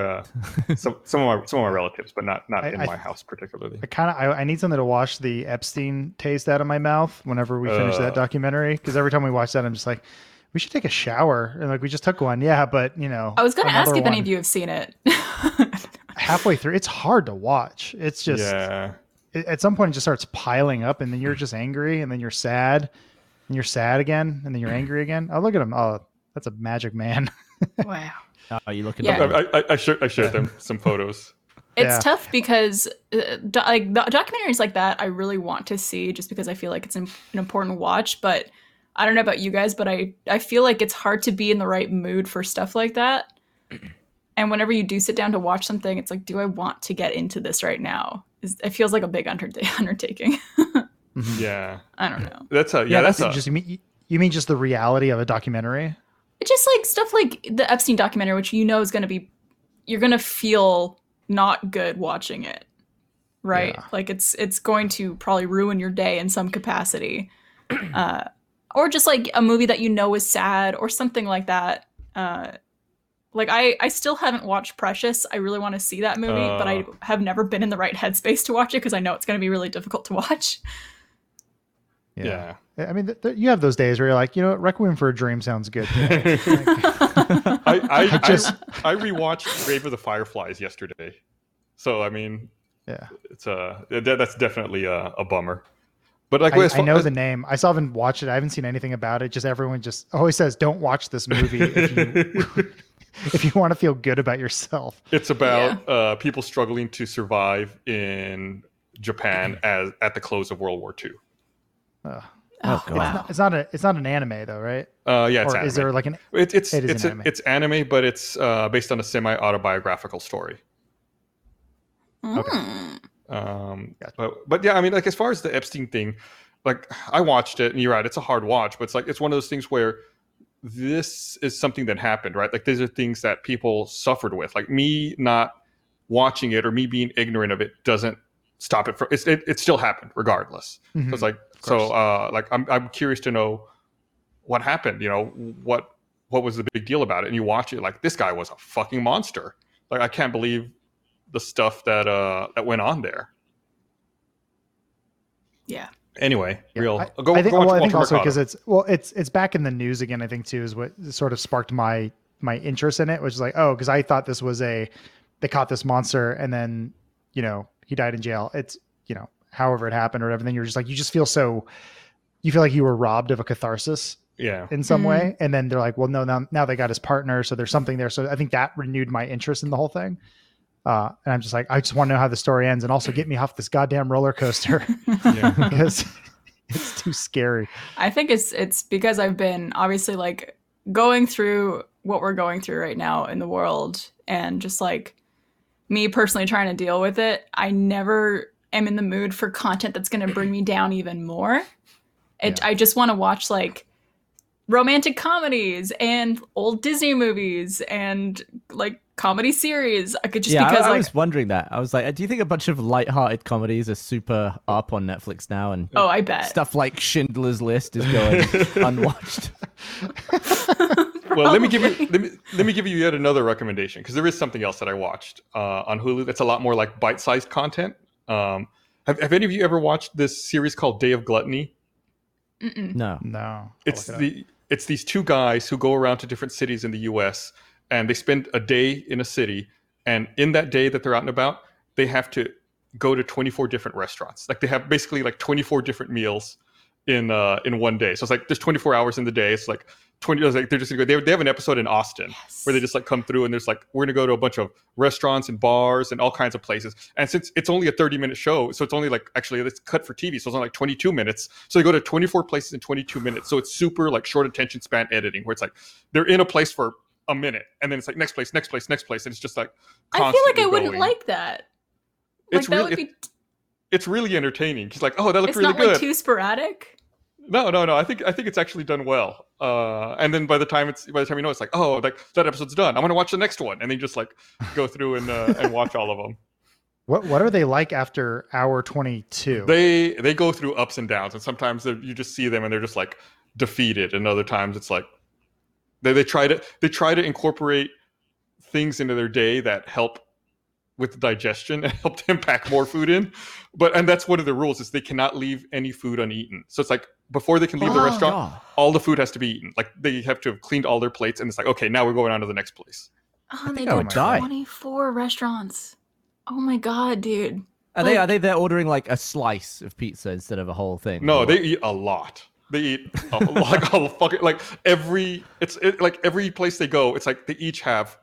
some of my relatives, but not in my house particularly. I need something to wash the Epstein taste out of my mouth whenever we finish that documentary, because every time we watch that, I'm just like, we should take a shower, and like we just took one, yeah. But you know, I was going to ask if any of you have seen it. Halfway through, it's hard to watch. It's just at some point it just starts piling up, and then you're just angry, and then you're sad, and you're sad again, and then you're angry again. Oh, look at him! Oh, that's a magic man. Wow. Are you looking? Yeah. I showed them some photos. It's tough because like documentaries like that, I really want to see just because I feel like it's an important watch. But I don't know about you guys, but I feel like it's hard to be in the right mood for stuff like that. And whenever you do sit down to watch something, it's like, do I want to get into this right now? It feels like a big undertaking. Yeah, I don't know. That's a, yeah. That's just you mean just the reality of a documentary. It's just like stuff like the Epstein documentary, which you know is going to be, you're going to feel not good watching it, right? Yeah. Like it's going to probably ruin your day in some capacity. Or just like a movie that you know is sad or something like that. I still haven't watched Precious. I really want to see that movie, but I have never been in the right headspace to watch it because I know it's going to be really difficult to watch. Yeah. I mean, you have those days where you're like, you know, Requiem for a Dream sounds good. I rewatched Grave of the Fireflies yesterday, so I mean, yeah, it's that's definitely a bummer. But like, I know the name. I still haven't watched it. I haven't seen anything about it. Just everyone just always says, don't watch this movie if you want to feel good about yourself. It's about people struggling to survive in Japan at the close of World War II. Oh, wow. It's not an anime though, right? Yeah, it's or anime. Is there like an? It is an anime. It's anime, but it's based on a semi-autobiographical story. Okay. Gotcha. But yeah, I mean, like as far as the Epstein thing, like I watched it, and you're right, it's a hard watch, but it's like it's one of those things where this is something that happened, right? Like these are things that people suffered with. Like me not watching it or me being ignorant of it doesn't stop it from it still happened regardless. Mm-hmm. So it's like. So, I'm curious to know what happened, you know, what was the big deal about it? And you watch it like, this guy was a fucking monster. Like, I can't believe the stuff that went on there. Yeah. Anyway, I think it's back in the news again, I think too, is what sort of sparked my interest in it, which is like, oh, cause I thought this was they caught this monster and then, you know, he died in jail. It's, you know, however it happened or whatever, then you're just like, you feel like you were robbed of a catharsis in some way. And then they're like, well, no, now they got his partner. So there's something there. So I think that renewed my interest in the whole thing. And I'm just like, I just want to know how the story ends and also get me off this goddamn roller coaster because it's too scary. I think it's because I've been obviously like going through what we're going through right now in the world and just like me personally trying to deal with it. I never am in the mood for content that's going to bring me down even more. I just want to watch like romantic comedies and old Disney movies and like comedy series. I could just because I was wondering that. I was like, do you think a bunch of lighthearted comedies are super up on Netflix now? And I bet stuff like Schindler's List is going unwatched. Well, let me give you yet another recommendation because there is something else that I watched on Hulu that's a lot more like bite-sized content. Have any of you ever watched this series called Day of Gluttony? Mm-mm. No. It's these two guys who go around to different cities in the U.S. and they spend a day in a city. And in that day that they're out and about, they have to go to 24 different restaurants. Like they have basically like 24 different meals in one day. So it's like there's 24 hours in the day. It's like 20 years, like they're just gonna go. They have an episode in Austin where they just like come through and there's like, we're gonna go to a bunch of restaurants and bars and all kinds of places. And since it's only a 30-minute show, so it's only like, actually it's cut for TV, so it's only like 22 minutes. So they go to 24 places in 22 minutes. So it's super like short attention span editing, where it's like they're in a place for a minute and then it's like next place, and it's just like constantly. I feel like I wouldn't going. Like that. Like it's that really, would be... it's really entertaining. She's like, oh, that looks really good. It's not like too sporadic. No. I think it's actually done well. And then by the time you know, it's like, oh, like that episode's done. I'm gonna watch the next one, and then just like go through and watch all of them. What are they like after hour 22? They go through ups and downs, and sometimes you just see them and they're just like defeated, and other times it's like they try to incorporate things into their day that help with the digestion and help them pack more food in. And that's one of the rules, is they cannot leave any food uneaten. So it's like, before they can leave the restaurant, all the food has to be eaten. Like they have to have cleaned all their plates, and it's like, okay, now we're going on to the next place. Oh, and they do 24 restaurants. Oh my God, dude. Are they ordering like a slice of pizza instead of a whole thing? No, they eat a lot. They eat every place they go, it's like they each have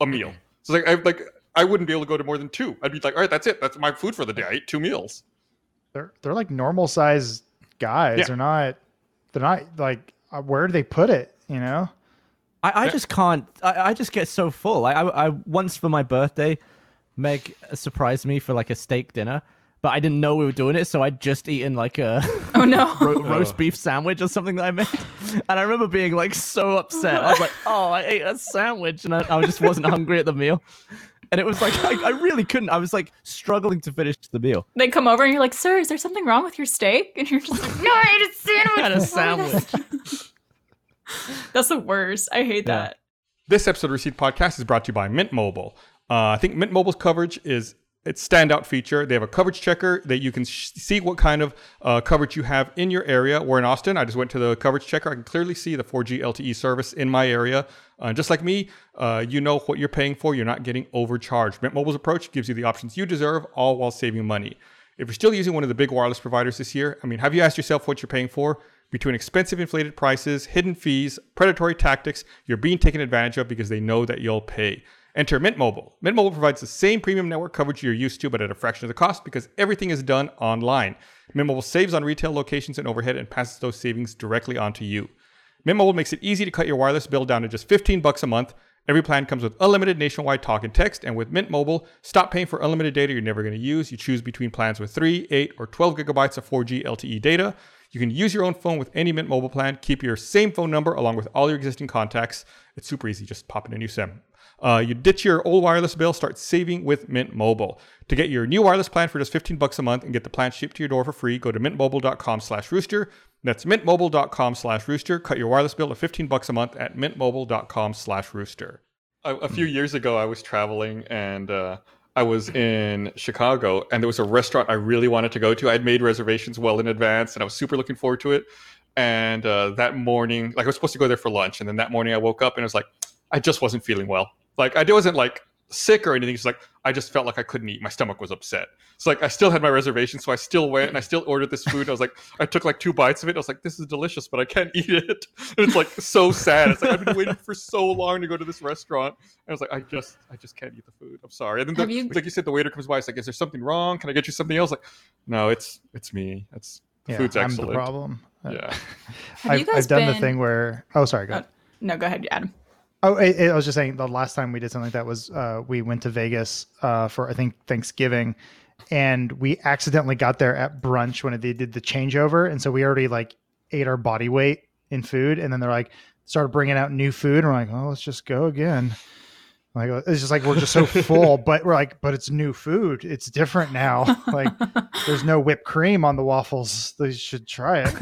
a meal. So it's like, I wouldn't be able to go to more than two. I'd be like, all right, that's it. That's my food for the day. I ate two meals. They're like normal sized guys. Yeah. They're not like, where do they put it? You know, I just can't. I just get so full. I once for my birthday, Meg surprised me for like a steak dinner, but I didn't know we were doing it, so I'd just eaten like a roast beef sandwich or something that I made. And I remember being like so upset. I was like, oh, I ate a sandwich, and I just wasn't hungry at the meal. And it was like, I really couldn't. I was like struggling to finish the meal. They come over and you're like, sir, is there something wrong with your steak? And you're just like, no, I ate a sandwich. I had a sandwich. That's the worst. I hate that. This episode of Received Podcast is brought to you by Mint Mobile. I think Mint Mobile's coverage is its standout feature. They have a coverage checker that you can see what kind of coverage you have in your area. We're in Austin. I just went to the coverage checker. I can clearly see the 4G LTE service in my area. Just like me, you know what you're paying for. You're not getting overcharged. Mint Mobile's approach gives you the options you deserve, all while saving money. If you're still using one of the big wireless providers this year, I mean, have you asked yourself what you're paying for? Between expensive inflated prices, hidden fees, predatory tactics, you're being taken advantage of because they know that you'll pay. Enter Mint Mobile. Mint Mobile provides the same premium network coverage you're used to, but at a fraction of the cost, because everything is done online. Mint Mobile saves on retail locations and overhead and passes those savings directly onto you. Mint Mobile makes it easy to cut your wireless bill down to just $15 a month. Every plan comes with unlimited nationwide talk and text. And with Mint Mobile, stop paying for unlimited data you're never going to use. You choose between plans with 3, 8, or 12 gigabytes of 4G LTE data. You can use your own phone with any Mint Mobile plan. Keep your same phone number along with all your existing contacts. It's super easy. Just pop in a new SIM. You ditch your old wireless bill, start saving with Mint Mobile. To get your new wireless plan for just $15 a month and get the plan shipped to your door for free, go to mintmobile.com/rooster. That's mintmobile.com/rooster. Cut your wireless bill to $15 a month at mintmobile.com/rooster. A few years ago, I was traveling and I was in Chicago, and there was a restaurant I really wanted to go to. I had made reservations well in advance and I was super looking forward to it. And that morning, like I was supposed to go there for lunch. And then that morning I woke up and I was like, I just wasn't feeling well. Like I wasn't like sick or anything. It's like I just felt like I couldn't eat. My stomach was upset. So like I still had my reservation, so I still went and I still ordered this food. I was like, I took like 2 bites of it. I was like, this is delicious, but I can't eat it. And it's like so sad. It's like I've been waiting for so long to go to this restaurant. And I was like, I just can't eat the food. I'm sorry. And then like you said, the waiter comes by. It's like, is there something wrong? Can I get you something else? Like, no, it's me. That's the food's excellent. I'm the problem. Yeah. I've done the thing where sorry, go ahead. No, go ahead, Adam. Oh, I was just saying the last time we did something like that was we went to Vegas for, I think, Thanksgiving, and we accidentally got there at brunch when they did the changeover. And so we already like ate our body weight in food. And then they're like, started bringing out new food. And we're like, oh, let's just go again. Like, it's just like, we're just so full, but we're like, but it's new food. It's different now. Like there's no whipped cream on the waffles. They should try it.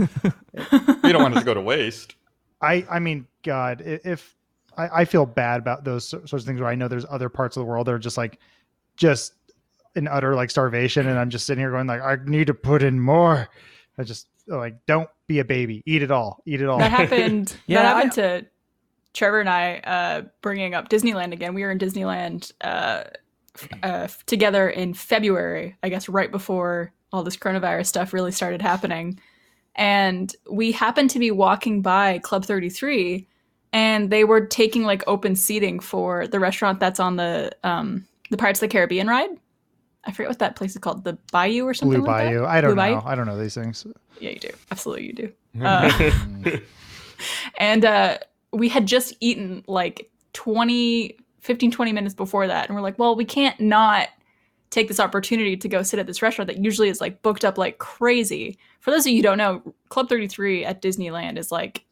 You don't want it to go to waste. I mean, God, if I feel bad about those sorts of things where I know there's other parts of the world that are just in utter like starvation. And I'm just sitting here going like, I need to put in more. I just like, don't be a baby. Eat it all. That happened. Yeah, that happened to Trevor and I, bringing up Disneyland again. We were in Disneyland together in February, I guess, right before all this coronavirus stuff really started happening. And we happened to be walking by Club 33, and they were taking like open seating for the restaurant that's on the Pirates of the Caribbean ride. I forget what that place is called, the Bayou or something. Blue like Bayou. That? I don't Blue know. Bayou? I don't know these things. Yeah, you do. Absolutely, you do. And we had just eaten like 15-20 minutes before that, and we're like, well, we can't not take this opportunity to go sit at this restaurant that usually is like booked up like crazy. For those of you who don't know, Club 33 at Disneyland is like,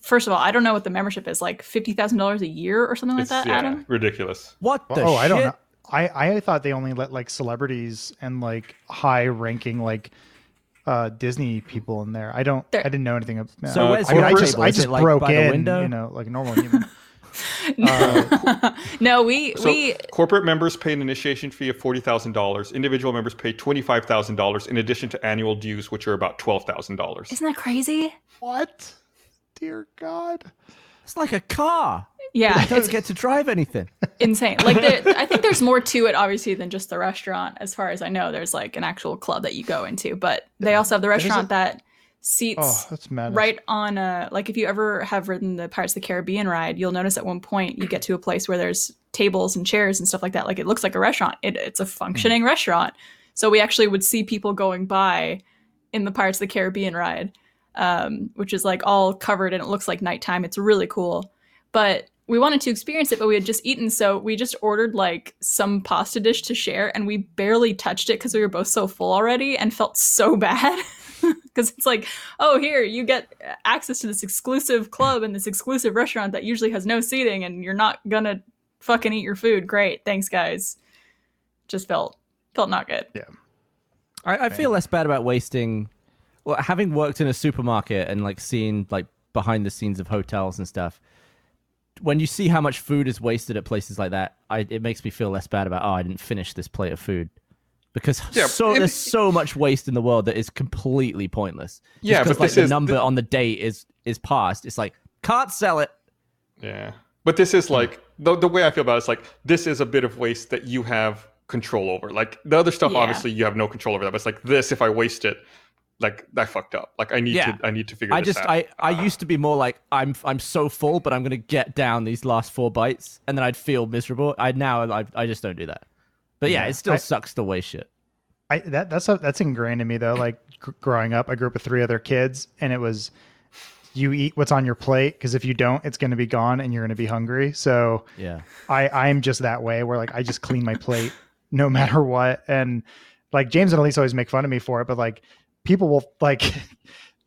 first of all, I don't know what the membership is, like $50,000 a year or something like that. Yeah, Adam? Ridiculous. What the shit? I don't know. I thought they only let like celebrities and like high ranking like Disney people in there. I didn't know anything about that. So I just like broke by the window? You know, like normal human. No, we corporate members pay an initiation fee of $40,000. Individual members pay $25,000 in addition to annual dues, which are about $12,000. Isn't that crazy? What? Dear God. It's like a car. Yeah. It doesn't get to drive anything. Insane. Like I think there's more to it, obviously, than just the restaurant. As far as I know, there's like an actual club that you go into, but they also have the restaurant that seats right on like if you ever have ridden the Pirates of the Caribbean ride, you'll notice at one point you get to a place where there's tables and chairs and stuff like that. Like it looks like a restaurant. It's a functioning restaurant. So we actually would see people going by in the Pirates of the Caribbean ride, which is like all covered and it looks like nighttime. It's really cool. But we wanted to experience it, but we had just eaten, so we just ordered like some pasta dish to share, and we barely touched it because we were both so full already and felt so bad. Because it's like, oh, here, you get access to this exclusive club and this exclusive restaurant that usually has no seating, and you're not going to fucking eat your food. Great. Thanks, guys. Just felt not good. Yeah. I feel less bad about wasting... Well, having worked in a supermarket and like seen like behind the scenes of hotels and stuff, when you see how much food is wasted at places like that, it makes me feel less bad about, I didn't finish this plate of food. Because there's so much waste in the world that is completely pointless. Just yeah, but like, the number on the date is passed. It's like, can't sell it. Yeah, but this is like the way I feel about it is like, this is a bit of waste that you have control over. Like the other stuff, obviously, you have no control over that. But it's like this: if I waste it, like I fucked up. Like I need to figure this out. I used to be more like, I'm so full, but I'm gonna get down these last 4 bites, and then I'd feel miserable. I just don't do that. But yeah, it still sucks the way shit. That's ingrained in me though. Like growing up, I grew up with 3 other kids, and it was, you eat what's on your plate, because if you don't, it's going to be gone, and you're going to be hungry. So yeah, I'm just that way where like I just clean my plate no matter what. And like James and Elise always make fun of me for it, but like people will like.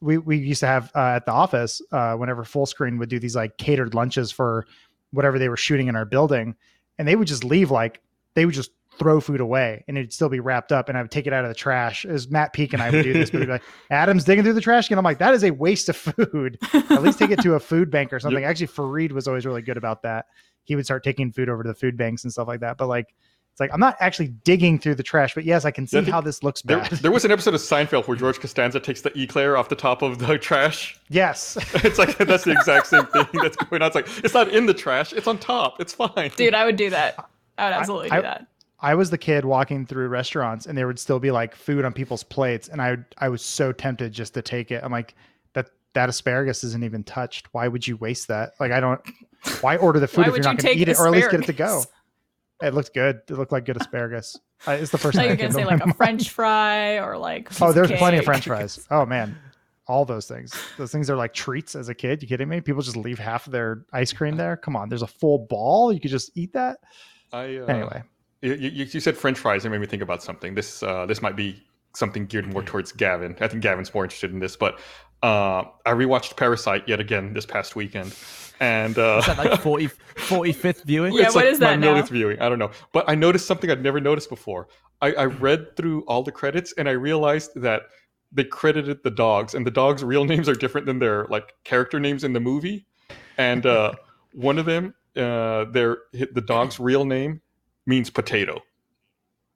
We used to have at the office whenever Full Screen would do these like catered lunches for whatever they were shooting in our building, and they would just leave like they would just throw food away and it'd still be wrapped up, and I would take it out of the trash. As Matt Peake and I would do this, but he'd be like, Adam's digging through the trash can. I'm like, that is a waste of food. At least take it to a food bank or something. Yep. Actually, Fareed was always really good about that. He would start taking food over to the food banks and stuff like that. But like, it's like, I'm not actually digging through the trash, but yes, I can see how this looks bad. There was an episode of Seinfeld where George Costanza takes the eclair off the top of the trash. Yes. It's like, that's the exact same thing that's going on. It's like, it's not in the trash. It's on top. It's fine. Dude, I would do that. I would absolutely do that. I was the kid walking through restaurants and there would still be like food on people's plates. And I was so tempted just to take it. I'm like, that asparagus isn't even touched. Why would you waste that? Like, why order the food if you're not going to eat it, or at least get it to go? It looked good. It looked like good asparagus. It's the first thing I can say, like a French fry or like, there's plenty of French fries. Oh man. All those things. Those things are like treats as a kid. You kidding me? People just leave half of their ice cream there. Come on. There's a full ball. You could just eat that. Anyway. You said French fries and made me think about something. This might be something geared more towards Gavin. I think Gavin's more interested in this, but I rewatched Parasite yet again this past weekend. And is that like 45th viewing? Yeah, what is that now? My millionth viewing. I don't know. But I noticed something I'd never noticed before. I read through all the credits and I realized that they credited the dogs, and the dogs' real names are different than their like character names in the movie. And one of them, the dog's real name means potato,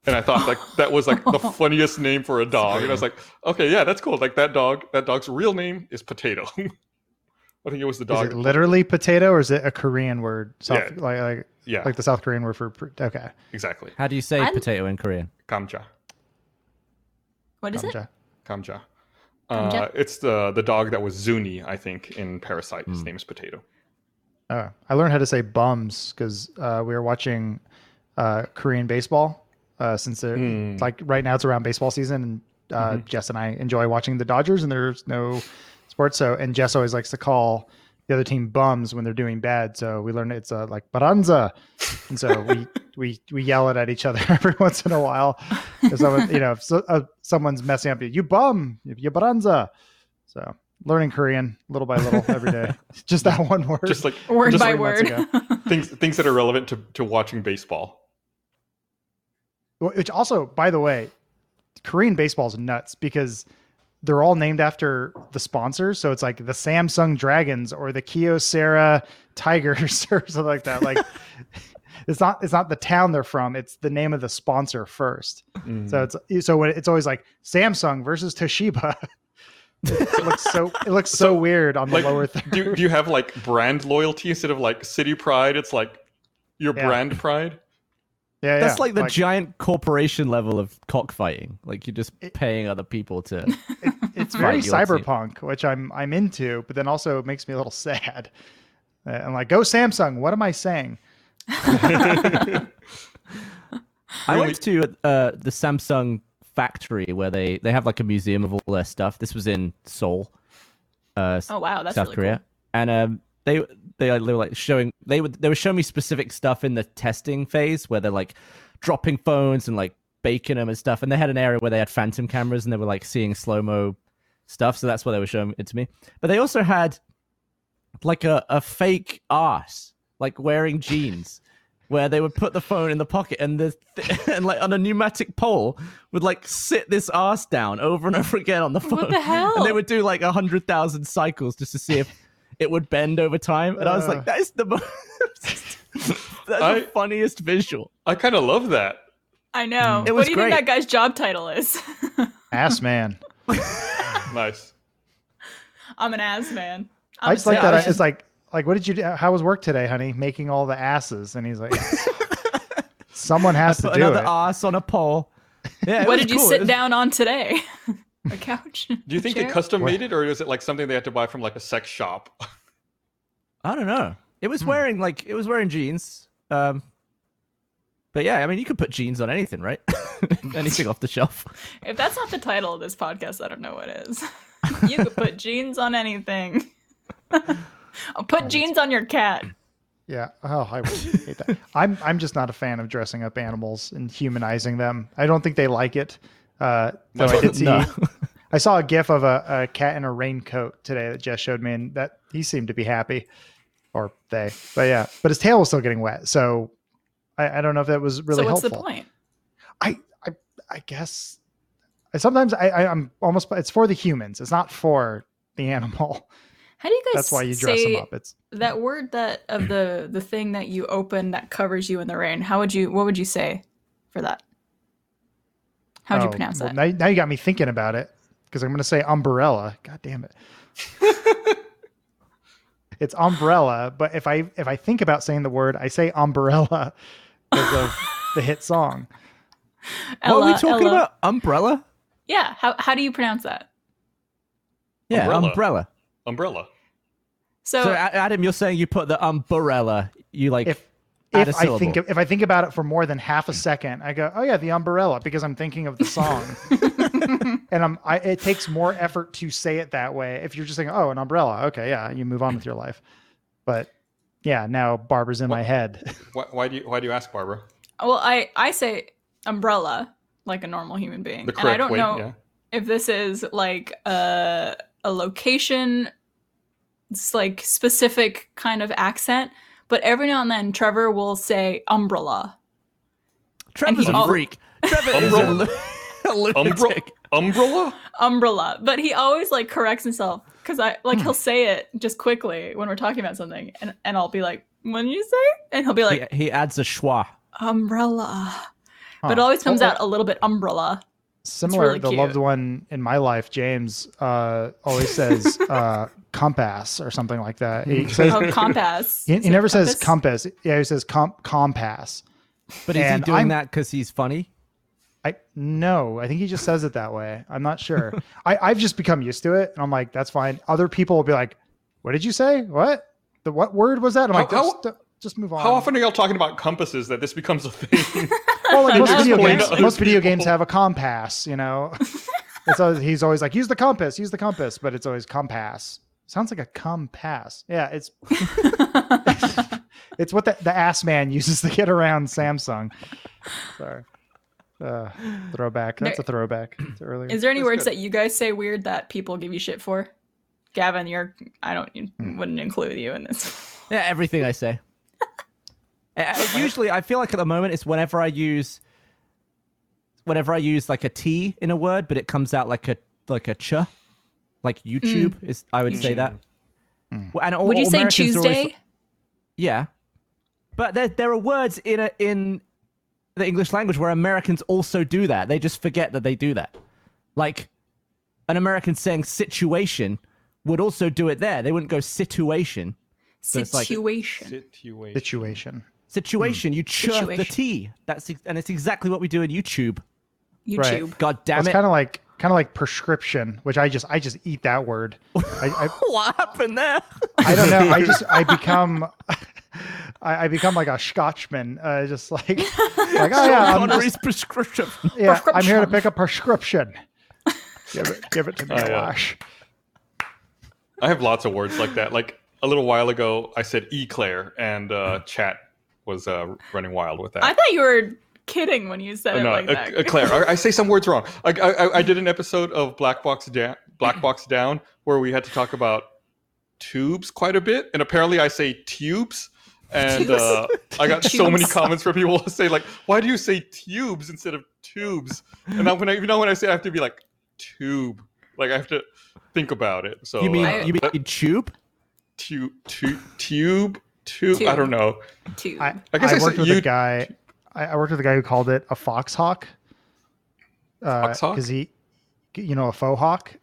and I thought like that was like the funniest name for a dog, and I was like, okay, yeah, that's cool. Like that dog's real name is potato. I think it was the dog. Is it literally potato, or is it a Korean word? Like the South Korean word for okay, exactly. How do you say potato in Korean? Kamja. What is it? Kamja. It's the dog that was Zuni, I think, in Parasite. His name is Potato. I learned how to say bums because we were watching Korean baseball since like right now it's around baseball season, and Jess and I enjoy watching the Dodgers, and there's no sports. So, and Jess always likes to call the other team bums when they're doing bad. So we learned it's like Baranza, and so we yell it at each other every once in a while. If someone, you know, if so, someone's messing up, you bum, you Baranza. So. Learning Korean little by little every day. Just that one word. Just like word just by word. Things that are relevant to watching baseball. Which also, by the way, Korean baseball is nuts because they're all named after the sponsors. So it's like the Samsung Dragons or the Kyocera Tigers or something like that. Like it's not the town they're from. It's the name of the sponsor first. Mm-hmm. So it's always like Samsung versus Toshiba. It looks so weird on the like, lower third. Do you have like brand loyalty instead of like city pride? It's like your brand pride. Yeah, that's like the giant corporation level of cockfighting. Like you're just paying other people to. It's very cyberpunk, which I'm into, but then also it makes me a little sad. I'm like, go Samsung. What am I saying? I went to the Samsung factory where they have like a museum of all their stuff. This was in Seoul, oh wow, that's South really Korea, cool. And they were like showing they were showing me specific stuff in the testing phase where they're like dropping phones and like baking them and stuff. And they had an area where they had phantom cameras and they were like seeing slow mo stuff. So that's what they were showing it to me. But they also had like a fake ass like wearing jeans. Where they would put the phone in the pocket and like on a pneumatic pole would like sit this ass down over and over again on the phone. What the hell? And they would do like 100,000 cycles just to see if it would bend over time. And I was like, that is the most, the funniest visual. I kind of love that. I know. It was what do you think that guy's job title is? Ass man. Nice. I'm an ass man. I just like that. It's like, what did you do? How was work today, honey? Making all the asses. And he's like, someone has to do another it. Another ass on a pole. Yeah, what did you sit down on today? A couch? Do you think they custom made it, or is it like something they had to buy from like a sex shop? I don't know. It was wearing jeans. But yeah, I mean, you could put jeans on anything, right? Anything off the shelf. If that's not the title of this podcast, I don't know what is. You could put jeans on anything. I'll put jeans on your cat. Yeah. Oh, I would hate that. I'm just not a fan of dressing up animals and humanizing them. I don't think they like it. I saw a GIF of a cat in a raincoat today that Jess showed me, and that he seemed to be happy, or they. But yeah, but his tail was still getting wet, so I don't know if that was really helpful. So what's the point? I guess sometimes I'm almost. It's for the humans. It's not for the animal. How do you guys That's why you dress them up. It's that word that of the thing that you open that covers you in the rain. What would you say for that? How would you pronounce that? Now you got me thinking about it because I'm going to say umbrella. God damn it. It's umbrella. But if I think about saying the word, I say umbrella because of the hit song. Ella, what are we talking about? Umbrella? Yeah. How do you pronounce that? Yeah. Umbrella. Umbrella. So Adam, you're saying you put the umbrella. You like if I think about it for more than half a second, I go, oh yeah, the umbrella, because I'm thinking of the song, and it takes more effort to say it that way. If you're just saying, oh, an umbrella, okay, yeah, you move on with your life. But yeah, now Barbara's in my head. Why do you ask, Barbara? Well, I say umbrella like a normal human being, the correct and I don't know if this is like a location. It's like specific kind of accent, but every now and then Trevor will say umbrella. Trevor's a freak. Trevor umbrella. Is a lunatic. Umbrella. But he always like corrects himself because I like he'll say it just quickly when we're talking about something, and I'll be like, "What did you say?" And he'll be like, he adds a schwa. Umbrella, but it always comes out a little bit umbrella. Similar, really the loved one in my life, James, always says compass or something like that. He says compass. He never says compass. Yeah, he says compass. But is he doing that because he's funny? No, I think he just says it that way. I'm not sure. I've just become used to it. And I'm like, that's fine. Other people will be like, what did you say? What? What word was that? I'm like, just move on. How often are y'all talking about compasses that this becomes a thing? Well, like most video games have a compass, you know. It's always, he's always like, use the compass, but it's always compass. Sounds like a compass. Yeah, it's it's what the ass man uses to get around Samsung. Sorry. Throwback. That's a throwback to earlier. Is there any words that you guys say weird that people give you shit for? Gavin, wouldn't include you in this. Yeah, everything I say. Usually, I feel like at the moment it's whenever I use like a T in a word, but it comes out like a ch, like YouTube. I would say that. Mm. And would you say Americans Tuesday? Always, yeah, but there are words in the English language where Americans also do that. They just forget that they do that. Like an American saying situation would also do it there. They wouldn't go situation. So situation. You chirp the T. And it's exactly what we do in YouTube. Right. God damn it. It's kind of like prescription, which I just eat that word. What happened there? I don't know. I become like a Scotchman. Just like oh yeah, prescription. Yeah, prescription. I'm here to pick a prescription. Give it to me, Wash. I have lots of words like that. Like a little while ago, I said eclair, and chat was running wild with that. I thought you were kidding when you said that. Eclair. I say some words wrong. I did an episode of Black Box Down where we had to talk about tubes quite a bit, and apparently I say tubes. And I got so many comments from people who say, like, why do you say tubes instead of tubes? And now when I say it, I have to be like tube. Like, I have to think about it. So you mean tube? Tube? I don't know. Tube. I worked with a guy who called it a foxhawk. Foxhawk? Because he, a faux hawk.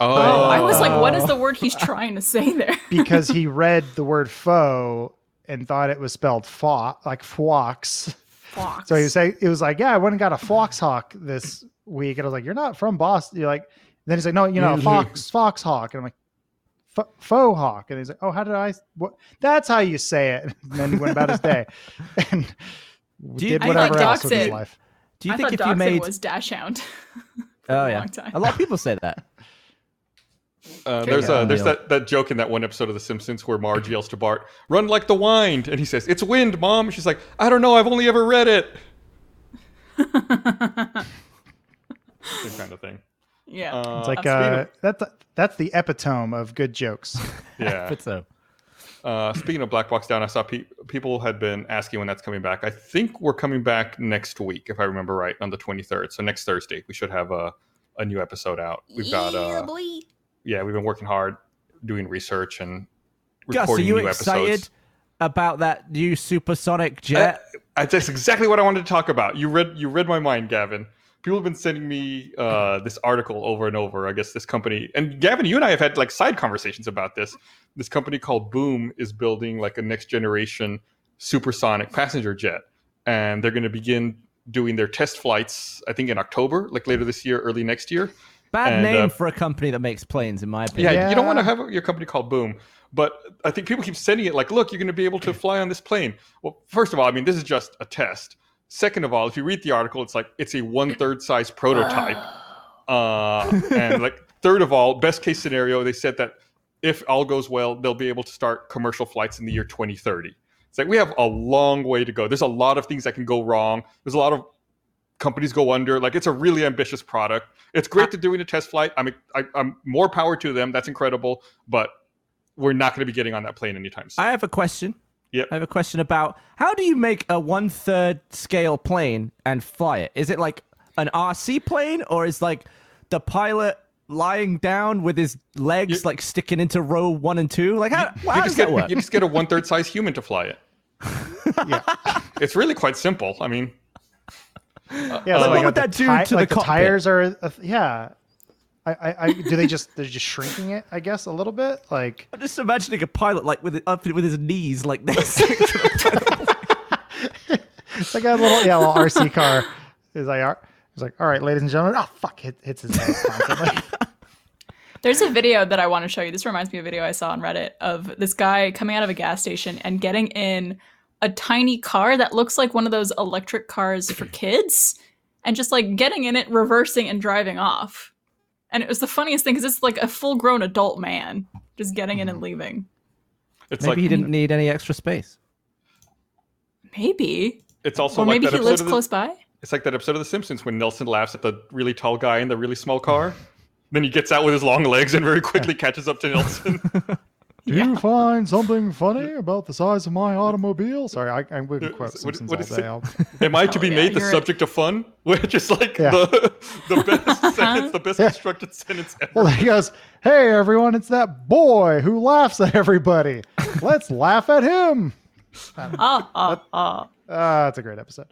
Oh. I was like, what is the word he's trying to say there? Because he read the word faux and thought it was spelled fox. Fox. So he was saying, it was like, yeah, I went and got a fox hawk this week. And I was like, you're not from Boston. You're like, and then he's like, no, fox hawk. And I'm like, faux hawk. And he's like, oh, how did I? What? That's how you say it. And then he went about his day and did whatever else with his life. Do you think if you made was dash hound? Oh yeah, a lot of people say that. There's that joke in that one episode of The Simpsons where Marge yells to Bart, "Run like the wind," and he says, "It's wind, Mom." She's like, "I don't know. I've only ever read it." Same kind of thing. Yeah, it's like that's the epitome of good jokes. Yeah. Speaking of Black Box Down, I saw people had been asking when that's coming back. I think we're coming back next week, if I remember right, on the 23rd. So next Thursday, we should have a new episode out. We've got we've been working hard doing research and recording new episodes. Gus, are you excited about that new supersonic jet? That's exactly what I wanted to talk about. You read my mind, Gavin. People have been sending me this article over and over. I guess this company, and Gavin, you and I have had like side conversations about this. This company called Boom is building like a next generation supersonic passenger jet. And they're going to begin doing their test flights, I think in October, like later this year, early next year. Bad name for a company that makes planes, in my opinion. Yeah, you don't want to have your company called Boom. But I think people keep sending it like, look, you're going to be able to fly on this plane. Well, first of all, I mean, this is just a test. Second of all, if you read the article, it's like it's a 1/3 size prototype. And like third of all, best case scenario, they said that if all goes well, they'll be able to start commercial flights in the year 2030. It's like we have a long way to go. There's a lot of things that can go wrong. There's a lot of companies go under. Like it's a really ambitious product. It's great to doing a test flight. I'm more power to them. That's incredible. But we're not going to be getting on that plane anytime soon. I have a question. Yep. I have a question about how do you make a 1/3 scale plane and fly it? Is it like an RC plane or is like the pilot lying down with his legs like sticking into row 1 and 2? Like how does that work? You just get a 1/3 size human to fly it. Yeah, it's really quite simple. I mean, what would that do to the cockpit? Tires are yeah. They're just shrinking it, I guess, a little bit. Like I'm just imagining a pilot like with his knees like this. It's like a little RC car. Is like was like, all right, ladies and gentlemen, oh, fuck, hits his head constantly. There's a video that I want to show you. This reminds me of a video I saw on Reddit of this guy coming out of a gas station and getting in a tiny car that looks like one of those electric cars for kids and just like getting in it, reversing and driving off. And it was the funniest thing because it's like a full grown adult man just getting in and leaving. It's maybe like, he didn't need any extra space. Maybe. It's also like maybe he lives close by. It's like that episode of The Simpsons when Nelson laughs at the really tall guy in the really small car. Then he gets out with his long legs and very quickly catches up to Nelson. Do you find something funny about the size of my automobile? Sorry, I wouldn't quote Simpsons all day. Am I to be made the subject of fun? Which is like the best sentence, the best constructed sentence ever. Well, he goes, hey, everyone, it's that boy who laughs at everybody. Let's laugh at him. That's a great episode.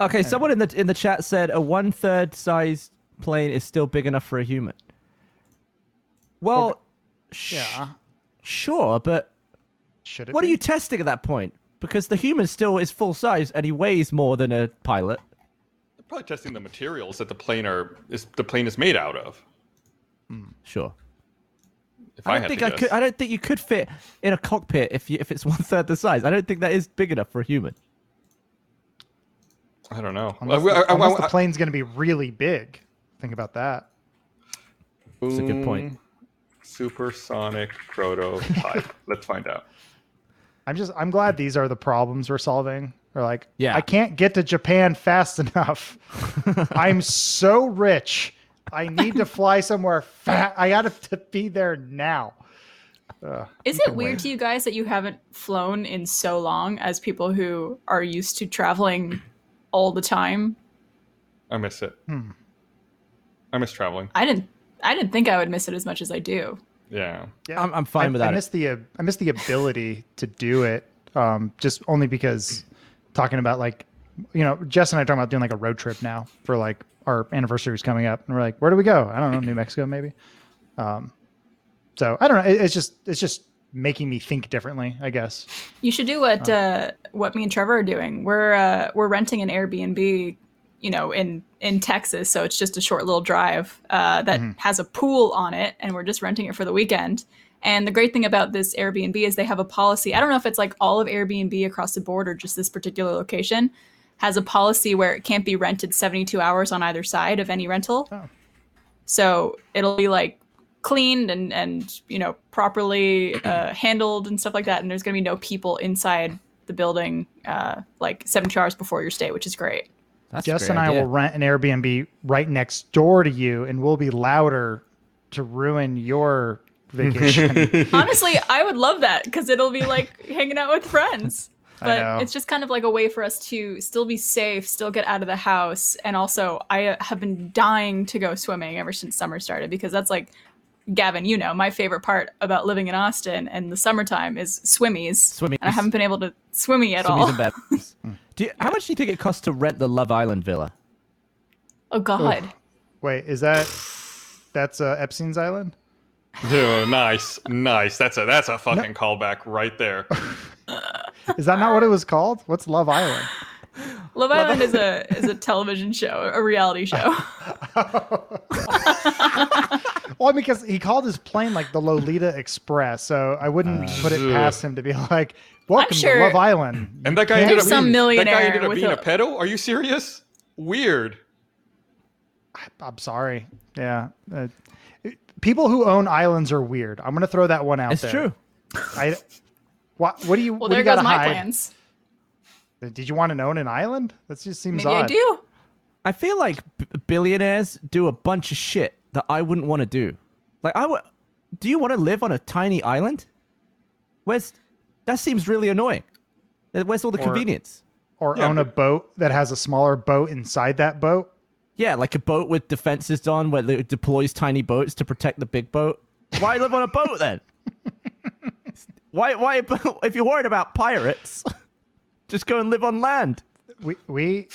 Okay, anyway. Someone in the chat said a 1/3 size plane is still big enough for a human. Well, sure, but should it? What are you testing at that point? Because the human still is full size and he weighs more than a pilot. They're probably testing the materials that the plane is made out of. Sure. I don't think you could fit in a cockpit if it's 1/3 the size. I don't think that is big enough for a human. I don't know. Unless the plane's going to be really big. Think about that. Boom, that's a good point. Supersonic prototype. Let's find out. I'm glad these are the problems we're solving. We're like, I can't get to Japan fast enough. I'm so rich. I need to fly somewhere fast. I got to be there now. Is it weird to you guys that you haven't flown in so long as people who are used to traveling all the time? I miss it. I miss traveling. I didn't think I would miss it as much as I do. Yeah. I'm fine with that. I miss the ability to do it. Just only because talking about like, you know, Jess and I are talking about doing like a road trip now for like our anniversary is coming up, and we're like, where do we go? I don't know, New Mexico maybe. So I don't know. It's just making me think differently, I guess. You should do what me and Trevor are doing. We're renting an Airbnb, you know, in Texas, so it's just a short little drive that has a pool on it, and we're just renting it for the weekend. And the great thing about this Airbnb is they have a policy. I don't know if it's like all of Airbnb across the board or just this particular location has a policy where it can't be rented 72 hours on either side of any rental. Oh. So it'll be like cleaned and you know, properly handled and stuff like that, and there's gonna be no people inside the building like 72 hours before your stay, which is great. That's Jess and I will rent an Airbnb right next door to you, and we'll be louder to ruin your vacation. Honestly, I would love that because it'll be like hanging out with friends. But it's just kind of like a way for us to still be safe, still get out of the house. And also, I have been dying to go swimming ever since summer started, because that's like, Gavin, you know, my favorite part about living in Austin and the summertime is swimmies. And I haven't been able to swimmy at all. How much do you think it costs to rent the Love Island villa? Oh, God. Ooh. Wait, is that's Epstein's Island? Dude, nice. That's a fucking callback right there. Is that not what it was called? What's Love Island? Love Island is a television show, a reality show. Well, because he called his plane like the Lolita Express, so I wouldn't put it past him to be like, welcome to Love Island. And that guy ended up being a pedo? Are you serious? Weird. I'm sorry. Yeah. People who own islands are weird. I'm going to throw that one out there. It's true. What do you Well, there goes my plans. Did you want to own an island? That just seems odd. Maybe I do. I feel like billionaires do a bunch of shit that I wouldn't want to do. Like, do you want to live on a tiny island? That seems really annoying. Where's all the convenience? Or own a boat that has a smaller boat inside that boat? Yeah, like a boat with defenses on where it deploys tiny boats to protect the big boat. Why live on a boat then? Why? If you're worried about pirates, just go and live on land. We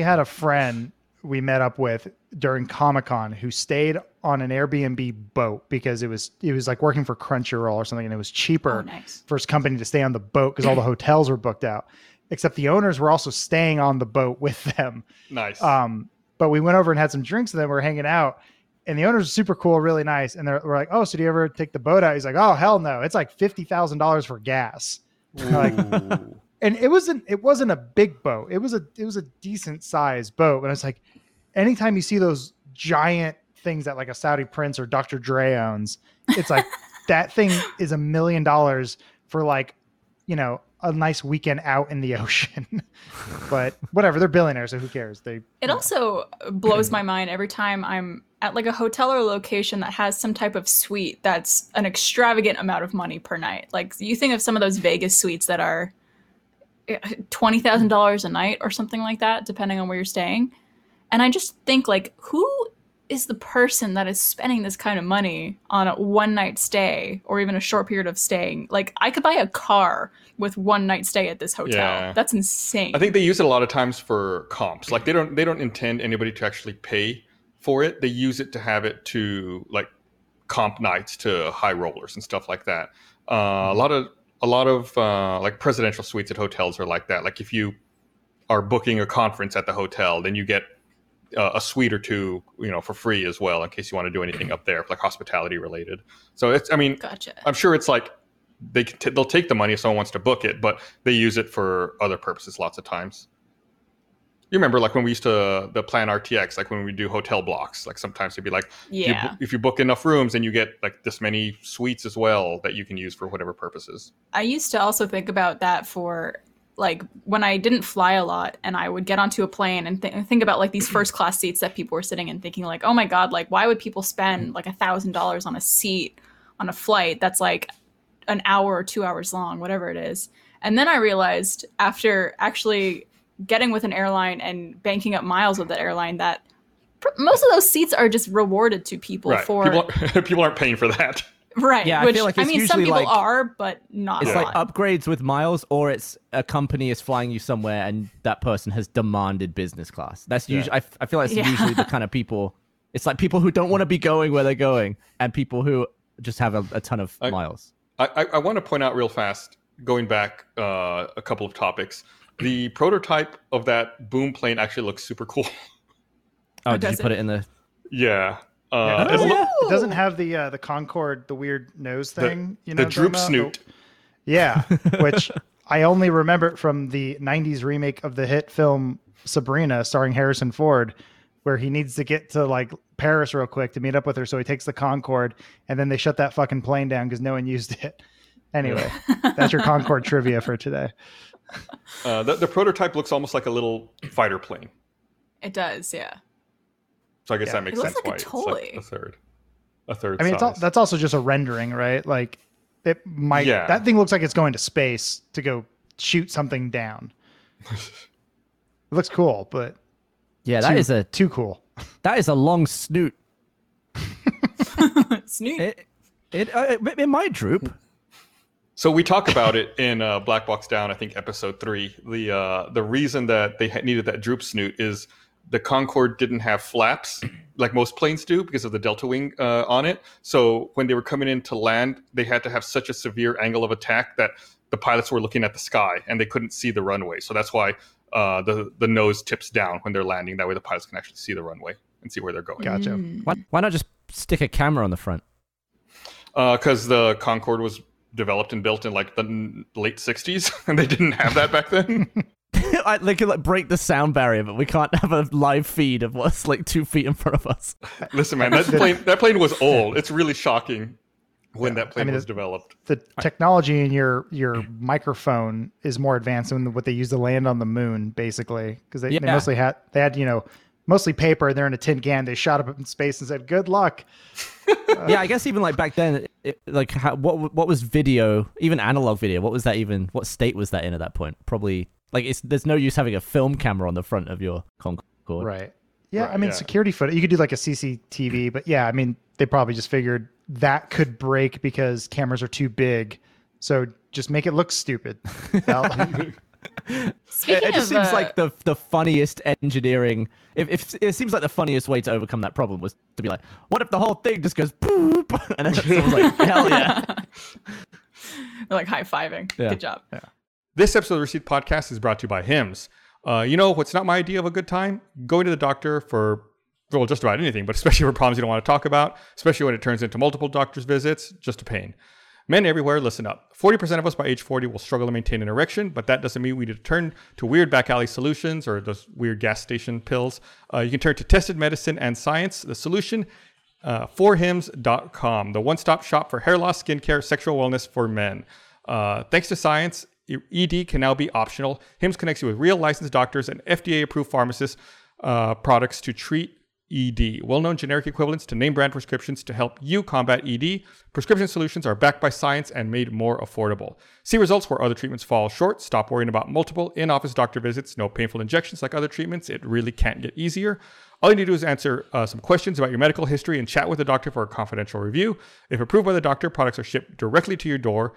had a friend we met up with during Comic-Con who stayed on an Airbnb boat because it was like working for Crunchyroll or something, and it was cheaper for his company to stay on the boat because all the hotels were booked out, except the owners were also staying on the boat with them. Nice. But we went over and had some drinks and then we're hanging out. And the owners are super cool, really nice. And we're like, oh, so do you ever take the boat out? He's like, oh, hell no. It's like $50,000 for gas. And it wasn't a big boat. It was a decent sized boat. And it's like, anytime you see those giant things that like a Saudi prince or Dr. Dre owns, it's like that thing is $1 million for like, you know, a nice weekend out in the ocean. But whatever, they're billionaires, so who cares? It also blows my mind every time I'm at like a hotel or location that has some type of suite that's an extravagant amount of money per night. Like you think of some of those Vegas suites that are $20,000 a night or something like that, depending on where you're staying. And I just think like, who is the person that is spending this kind of money on a one night stay or even a short period of staying? Like I could buy a car with one night stay at this hotel. Yeah. That's insane. I think they use it a lot of times for comps. Like they don't intend anybody to actually pay for it. They use it to have it to like comp nights to high rollers and stuff like that. A lot of like presidential suites at hotels are like that. Like if you are booking a conference at the hotel, then you get a suite or two, you know, for free as well in case you want to do anything up there, like hospitality related. So it's, I mean, gotcha. I'm sure it's like they'll take the money if someone wants to book it, but they use it for other purposes lots of times. You remember like when we used to the Plan RTX, like when we do hotel blocks, like sometimes they'd be like, yeah, if you book enough rooms then you get like this many suites as well that you can use for whatever purposes. I used to also think about that for like when I didn't fly a lot and I would get onto a plane and think about like these first class seats that people were sitting in, thinking like, oh my God, like why would people spend like $1,000 on a seat on a flight that's like an hour or 2 hours long, whatever it is. And then I realized after actually getting with an airline and banking up miles with that airline that most of those seats are just rewarded to people for... People aren't paying for that. Right. Yeah, which, I feel like some people like, are, but not a lot. It's like upgrades with miles, or it's a company is flying you somewhere and that person has demanded business class. That's usually... I feel like it's usually the kind of people... It's like people who don't want to be going where they're going and people who just have a ton of miles. I want to point out real fast, going back a couple of topics... The prototype of that boom plane actually looks super cool. Oh, did you put it in the... Yeah. It doesn't have the Concorde, the weird nose thing. The droop snoot. Yeah, which I only remember from the 90s remake of the hit film Sabrina starring Harrison Ford, where he needs to get to like Paris real quick to meet up with her. So he takes the Concorde and then they shut that fucking plane down because no one used it. Anyway, that's your Concorde trivia for today. The prototype looks almost like a little fighter plane. It does, yeah. So I guess that makes sense. It looks like a toy. It's like a third. I mean, that's also just a rendering, right? Like it might. Yeah. That thing looks like it's going to space to go shoot something down. It looks cool, but yeah, too cool. That is a long snoot. Snoot. It might droop. So we talk about it in Black Box Down, I think episode 3. The reason that they needed that droop snoot is the Concorde didn't have flaps like most planes do because of the delta wing on it. So when they were coming in to land, they had to have such a severe angle of attack that the pilots were looking at the sky and they couldn't see the runway. So that's why the nose tips down when they're landing. That way the pilots can actually see the runway and see where they're going. Gotcha. Why not just stick a camera on the front? Because the Concorde was developed and built in like the late 60s and they didn't have that back then. They could like break the sound barrier, but we can't have a live feed of what's like 2 feet in front of us. Listen, man, that plane was old. It's really shocking when that plane was developed. The technology in your microphone is more advanced than what they used to land on the moon, basically, because they mostly had, you know, mostly paper, and they're in a tin can. They shot up in space and said, "Good luck." Yeah, I guess even like back then, what was video? Even analog video? What was that even? What state was that in at that point? Probably like there's no use having a film camera on the front of your Concorde, right? Yeah, right, I mean security footage. You could do like a CCTV, but yeah, I mean they probably just figured that could break because cameras are too big. So just make it look stupid. It just seems like the funniest engineering. If it seems like the funniest way to overcome that problem was to be like, what if the whole thing just goes boop? And then someone's like, hell yeah. They're like high fiving. Yeah. Good job. Yeah. This episode of the Received Podcast is brought to you by Hims. You know what's not my idea of a good time? Going to the doctor for, well, just about anything, but especially for problems you don't want to talk about, especially when it turns into multiple doctor's visits, just a pain. Men everywhere, listen up. 40% of us by age 40 will struggle to maintain an erection, but that doesn't mean we need to turn to weird back alley solutions or those weird gas station pills. You can turn to tested medicine and science. The solution, for Hims.com, the one-stop shop for hair loss, skincare, sexual wellness for men. Thanks to science, ED can now be optional. Hims connects you with real licensed doctors and FDA-approved pharmacists products to treat ED. Well-known generic equivalents to name brand prescriptions to help you combat ED. Prescription solutions are backed by science and made more affordable. See results where other treatments fall short. Stop worrying about multiple in-office doctor visits. No painful injections like other treatments. It really can't get easier. All you need to do is answer some questions about your medical history and chat with the doctor for a confidential review. If approved by the doctor, products are shipped directly to your door,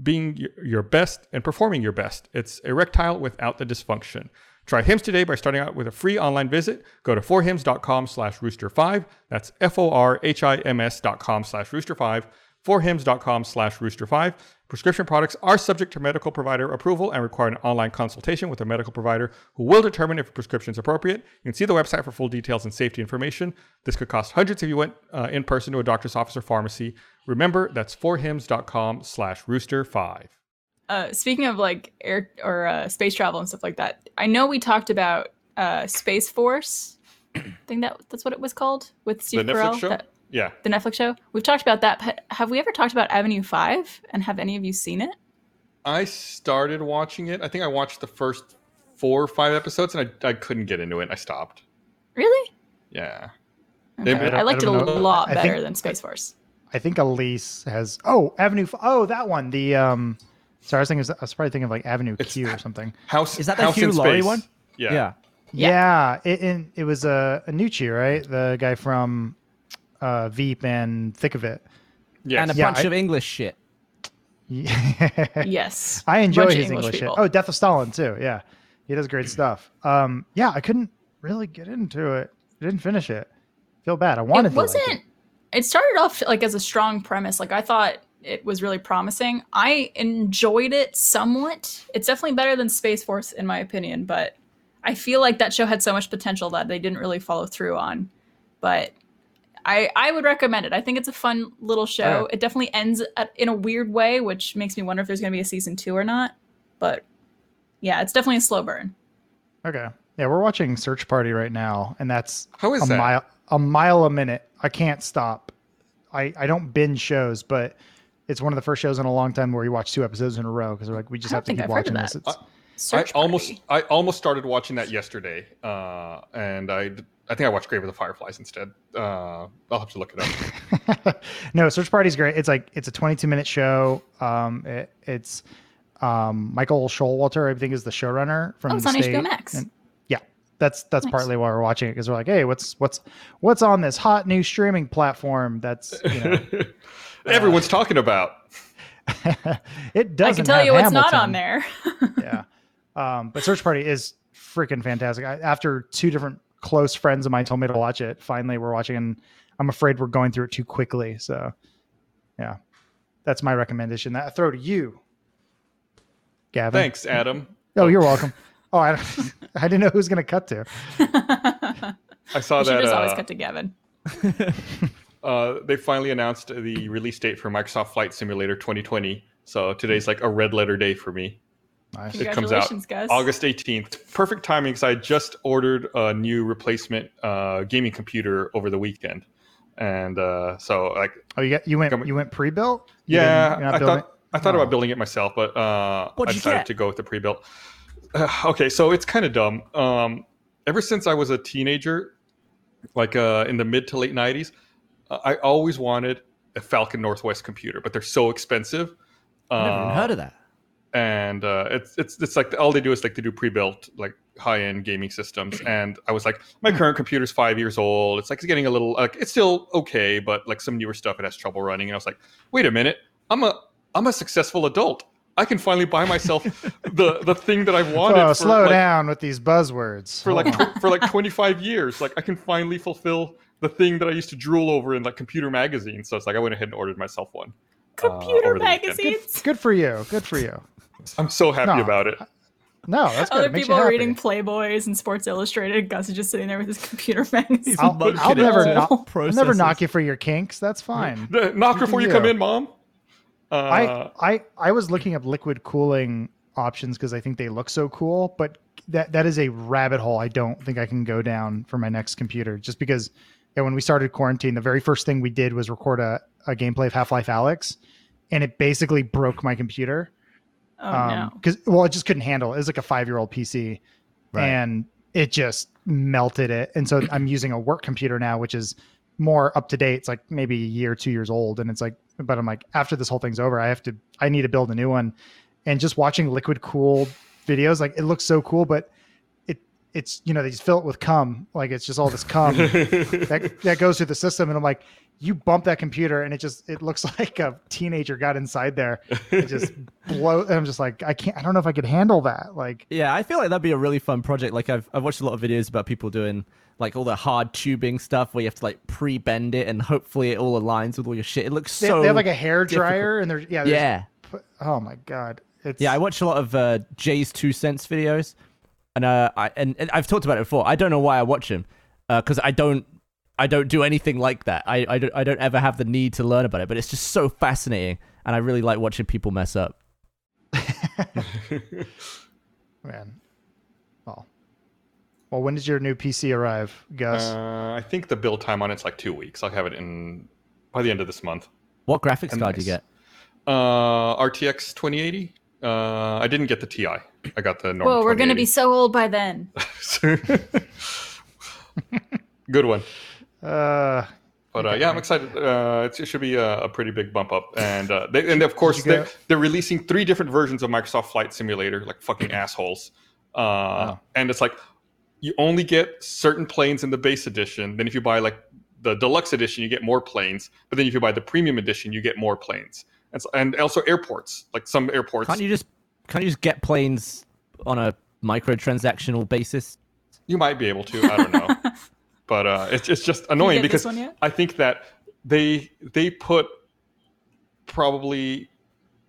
being your best and performing your best. It's erectile without the dysfunction. Try Hims today by starting out with a free online visit. Go to forhims.com/rooster5. That's forhims.com/rooster5. forhims.com/rooster5. Prescription products are subject to medical provider approval and require an online consultation with a medical provider who will determine if a prescription is appropriate. You can see the website for full details and safety information. This could cost hundreds if you went in person to a doctor's office or pharmacy. Remember, that's forhims.com/rooster5. Speaking of like air or space travel and stuff like that, I know we talked about Space Force. I think that's what it was called with Steve Carell. Netflix show? Yeah. The Netflix show. We've talked about that. Have we ever talked about Avenue 5? And have any of you seen it? I started watching it. I think I watched the first 4 or 5 episodes and I couldn't get into it. I stopped. Really? Yeah. Okay. I liked it a lot better than Space Force. I think Elise has... Oh, Avenue 5. Oh, that one. The... Sorry, I was probably thinking of like Avenue Q or something. House, is that the Hugh Laurie one? Yeah. It was Annucci, right? The guy from Veep and Thick of It. Yes. And a bunch of English shit. Yeah. Yes. I enjoy his English shit. Oh, Death of Stalin too. Yeah. He does great stuff. I couldn't really get into it. I didn't finish it. Feel bad. I wanted to. It started off like as a strong premise. Like I thought it was really promising. I enjoyed it somewhat. It's definitely better than Space Force in my opinion, but I feel like that show had so much potential that they didn't really follow through on. But I would recommend it. I think it's a fun little show. It definitely ends in a weird way, which makes me wonder if there's going to be a season 2 or not. But yeah, it's definitely a slow burn. Okay. Yeah, we're watching Search Party right now, and that's a mile a minute. I can't stop. I don't binge shows, but it's one of the first shows in a long time where you watch 2 episodes in a row because we're like, we just have to keep watching this. I almost started watching that yesterday, and I think I watched Grave of the Fireflies instead. I'll have to look it up. No, Search Party's great. It's like it's a 22-minute show. It's Michael Showalter, I think, is the showrunner from the State. It's on HBO Max. And, yeah, that's nice. Partly why we're watching it because we're like, hey, what's on this hot new streaming platform? That's everyone's talking about. It doesn't. I can tell you what's not on there. Yeah, but Search Party is freaking fantastic. After 2 different close friends of mine told me to watch it, finally we're watching, and I'm afraid we're going through it too quickly. So, yeah, that's my recommendation. That I throw to you, Gavin. Thanks, Adam. Oh, you're welcome. Oh, I didn't know who was going to cut to. I saw you that. Just always cut to Gavin. They finally announced the release date for Microsoft Flight Simulator 2020. So today's like a red letter day for me. Nice. It comes out guys. August 18th. Perfect timing because I just ordered a new replacement gaming computer over the weekend, and so like you went pre-built. Yeah, I thought about building it myself, but I decided to go with the pre-built. Okay, so it's kind of dumb. Ever since I was a teenager, like in the mid to late 90s. I always wanted a Falcon Northwest computer, but they're so expensive. I've never even heard of that. And it's like all they do is like they do pre-built like high-end gaming systems. And I was like, my current computer's 5 years old. It's like it's getting a little like it's still okay, but like some newer stuff it has trouble running. And I was like, wait a minute, I'm a successful adult. I can finally buy myself the thing that I've wanted. Oh, slow down with these buzzwords. For like 25 years, like I can finally fulfill the thing that I used to drool over in like computer magazines. So it's like I went ahead and ordered myself one. Computer magazines? Good for you. I'm so happy about it. No, that's good. Other people are reading Playboys and Sports Illustrated. Gus is just sitting there with his computer magazine. I'll never knock you for your kinks. That's fine. Knock her before you come in, Mom. I was looking up liquid cooling options because I think they look so cool, but that is a rabbit hole I don't think I can go down for my next computer, just because when we started quarantine, the very first thing we did was record a gameplay of Half-Life Alyx, and it basically broke my computer. Because it just couldn't handle it. It was like a 5-year-old PC, right, and it just melted it. And so I'm using a work computer now, which is more up to date. It's like maybe a year, 2 years old. And it's like, but I'm like, after this whole thing's over, I need to build a new one. And just watching liquid cooled videos, like it looks so cool, but it's, they just fill it with cum. Like it's just all this cum that goes through the system. And I'm like, you bump that computer and it looks like a teenager got inside there. It just blows. And I'm just like, I don't know if I could handle that. Like, yeah, I feel like that'd be a really fun project. Like I've watched a lot of videos about people doing like all the hard tubing stuff where you have to like pre-bend it and hopefully it all aligns with all your shit. It looks so They have like a hair dryer difficult. And oh my God. I watch a lot of Jay's 2 cents videos. And and I've talked about it before. I don't know why I watch him, because I don't do anything like that. I don't ever have the need to learn about it. But it's just so fascinating, and I really like watching people mess up. Man, well, when does your new PC arrive, Gus? I think the build time on it's like 2 weeks. I'll have it in by the end of this month. What graphics card do you get? RTX 2080. I didn't get the Ti. I got the normal. Whoa, we're going to be so old by then. Good one. I'm excited. It should be a pretty big bump up. And of course, they're releasing 3 different versions of Microsoft Flight Simulator, like fucking assholes. And it's like, you only get certain planes in the base edition. Then if you buy like the deluxe edition, you get more planes. But then if you buy the premium edition, you get more planes. And also airports, like some airports. Can't you just get planes on a microtransactional basis? You might be able to. I don't know, but it's just annoying because I think that they put probably,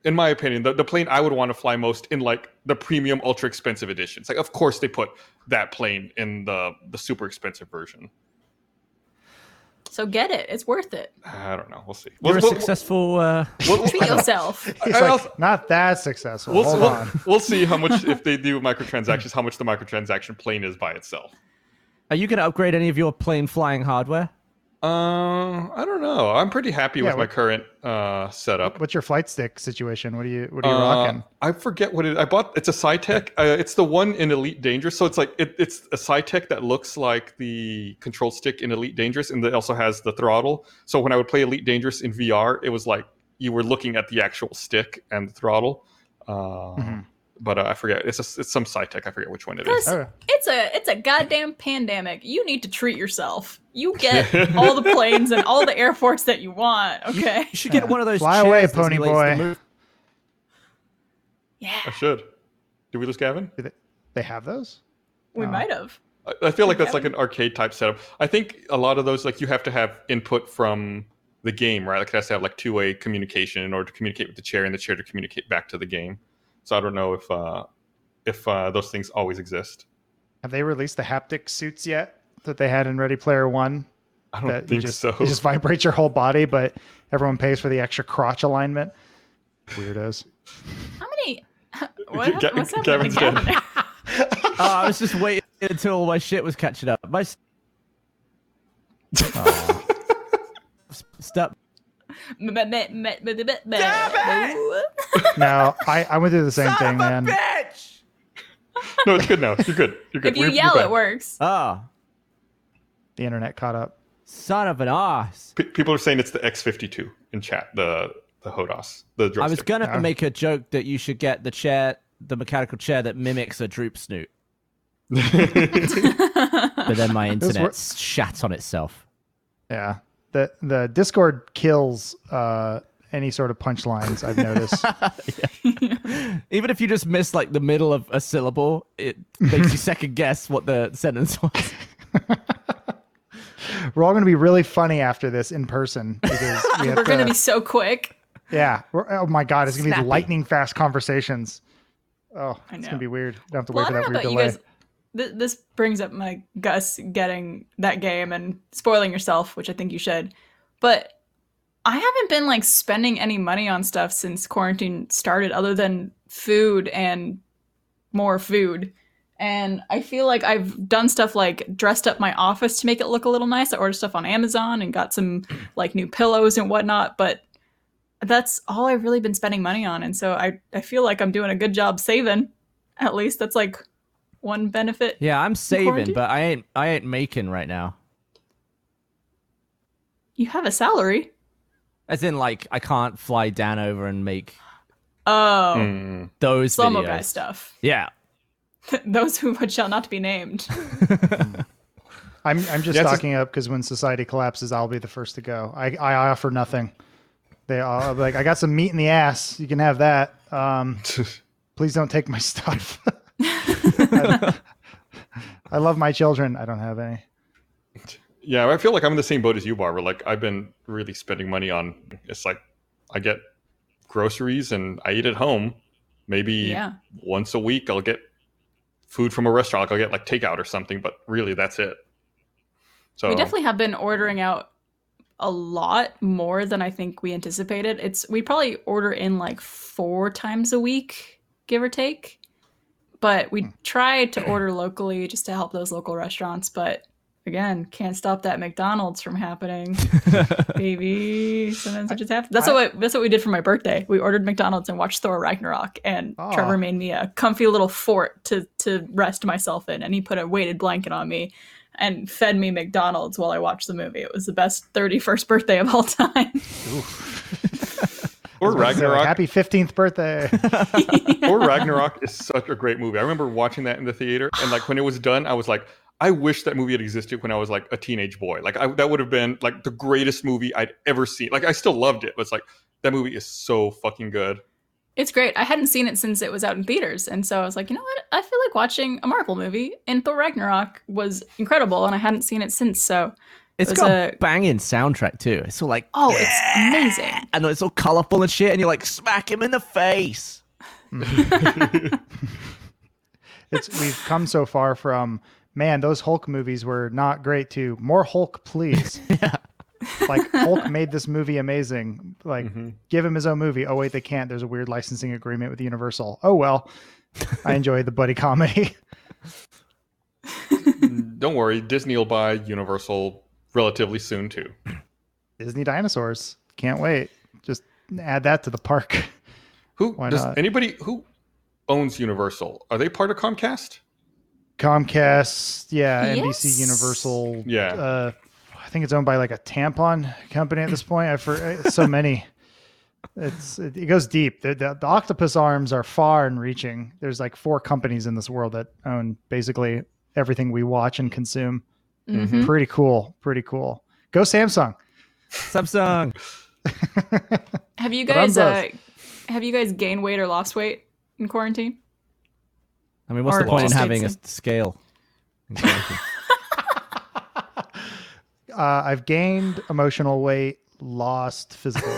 in my opinion, the plane I would want to fly most in like the premium ultra expensive editions. Like, of course, they put that plane in the super expensive version. So get it. It's worth it. I don't know. We'll see. You're successful. Treat yourself. Not that successful. We'll see how much, if they do microtransactions, how much the microtransaction plane is by itself. Are you going to upgrade any of your plane flying hardware? I don't know. I'm pretty happy with my current setup. What's your flight stick situation? What are you rocking? I forget what it is. I bought. It's a SciTech. It's the one in Elite Dangerous. So it's like it's a SciTech that looks like the control stick in Elite Dangerous, and it also has the throttle. So when I would play Elite Dangerous in VR, it was like you were looking at the actual stick and the throttle. But I forget. It's some SciTech. I forget which one it is. It's a goddamn pandemic. You need to treat yourself. You get all the planes and all the airports that you want. Okay. You should get one of those. Fly away, pony boy. Yeah. I should. Did we lose Gavin? They have those? We might have. I feel like that's like an arcade type setup. I think a lot of those, like you have to have input from the game, right? Like it has to have like two-way communication in order to communicate with the chair and the chair to communicate back to the game. So I don't know if those things always exist. Have they released the haptic suits yet that they had in Ready Player One? I don't think so. You just vibrate your whole body, but everyone pays for the extra crotch alignment. Weirdos. How many? What's happening? Gavin's dead. I was just waiting until my shit was catching up. Stop. No, I went through the same thing, man. Bitch! No, it's good now. You're good. If you yell, it works. Oh. The internet caught up. Son of an ass. People are saying it's the X52 in chat, the Hodos. The joystick. I was going to make a joke that you should get the chair, the mechanical chair that mimics a droop snoot. But then my internet shat on itself. Yeah. The Discord kills any sort of punchlines, I've noticed. Even if you just miss like the middle of a syllable, it makes you second guess what the sentence was. We're all going to be really funny after this in person. Because we're going to be so quick. Yeah. Oh my God, it's going to be lightning fast conversations. Oh, it's gonna be weird. Don't have to wait for that weird delay. This brings up my Gus getting that game and spoiling yourself, which I think you should. But I haven't been like spending any money on stuff since quarantine started, other than food and more food. And I feel like I've done stuff like dressed up my office to make it look a little nice. I ordered stuff on Amazon and got some like new pillows and whatnot, but that's all I've really been spending money on. And so I feel like I'm doing a good job saving. At least that's like one benefit. Yeah, I'm saving, but I ain't making right now. You have a salary. As in, like, I can't fly down over and make those Slomo Guy stuff. Yeah. Those who shall not be named. I'm just stocking up because when society collapses, I'll be the first to go. I offer nothing. They all like, I got some meat in the ass. You can have that. Please don't take my stuff. I love my children. I don't have any. Yeah, I feel like I'm in the same boat as you, Barbara. Like, I've been really spending money on, it's like I get groceries and I eat at home. Maybe once a week I'll get food from a restaurant. I'll get like takeout or something, but really that's it. So we definitely have been ordering out a lot more than I think we anticipated. We probably order in like 4 times a week, give or take. But we try to order locally just to help those local restaurants. But again, can't stop that McDonald's from happening, baby. Sometimes it just happens. That's what we did for my birthday. We ordered McDonald's and watched Thor Ragnarok. And Trevor made me a comfy little fort to rest myself in. And he put a weighted blanket on me and fed me McDonald's while I watched the movie. It was the best 31st birthday of all time. Thor Ragnarok. Like, happy 15th birthday. Thor Ragnarok is such a great movie. I remember watching that in the theater. And like when it was done, I was like, I wish that movie had existed when I was like a teenage boy. Like that would have been like the greatest movie I'd ever seen. Like I still loved it, but it's like that movie is so fucking good. It's great. I hadn't seen it since it was out in theaters. And so I was like, you know what? I feel like watching a Marvel movie, and Thor Ragnarok was incredible. And I hadn't seen it since. So it's got a banging soundtrack too. It's all like, oh, it's amazing. And it's all colorful and shit. And you're like, smack him in the face. We've come so far from, man, those Hulk movies were not great to more Hulk, please. Yeah. Like, Hulk made this movie amazing. Like, give him his own movie. Oh, wait, they can't. There's a weird licensing agreement with Universal. Oh, well, I enjoyed the buddy comedy. Don't worry. Disney will buy Universal relatively soon, too. Disney dinosaurs. Can't wait. Just add that to the park. Who owns Universal? Are they part of Comcast? Comcast. Yeah. Yes. NBC Universal. Yeah. I think it's owned by like a tampon company at this point. So many. It goes deep. The octopus arms are far and reaching. There's like 4 companies in this world that own basically everything we watch and consume. Mm-hmm. Pretty cool. Go Samsung. Samsung. Have you guys gained weight or lost weight in quarantine? I mean, what's the point in having a scale? I've gained emotional weight, lost physical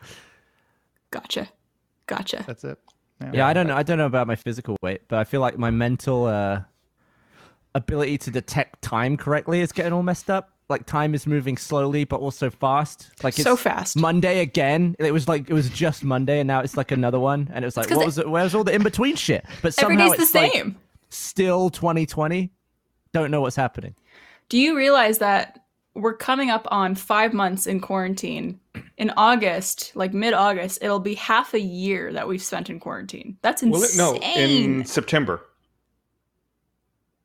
weight. Gotcha. That's it. Yeah, I don't know about my physical weight, but I feel like my mental ability to detect time correctly is getting all messed up. Like, time is moving slowly, but also fast. Like, it's so fast. Monday again. It was just Monday, and now it's like another one. And it was like, what was it? Where's all the in between shit? But somehow it's the same. Like, still 2020. Don't know what's happening. Do you realize that we're coming up on 5 months in quarantine? In August, like mid-August, it'll be half a year that we've spent in quarantine. That's insane. In September.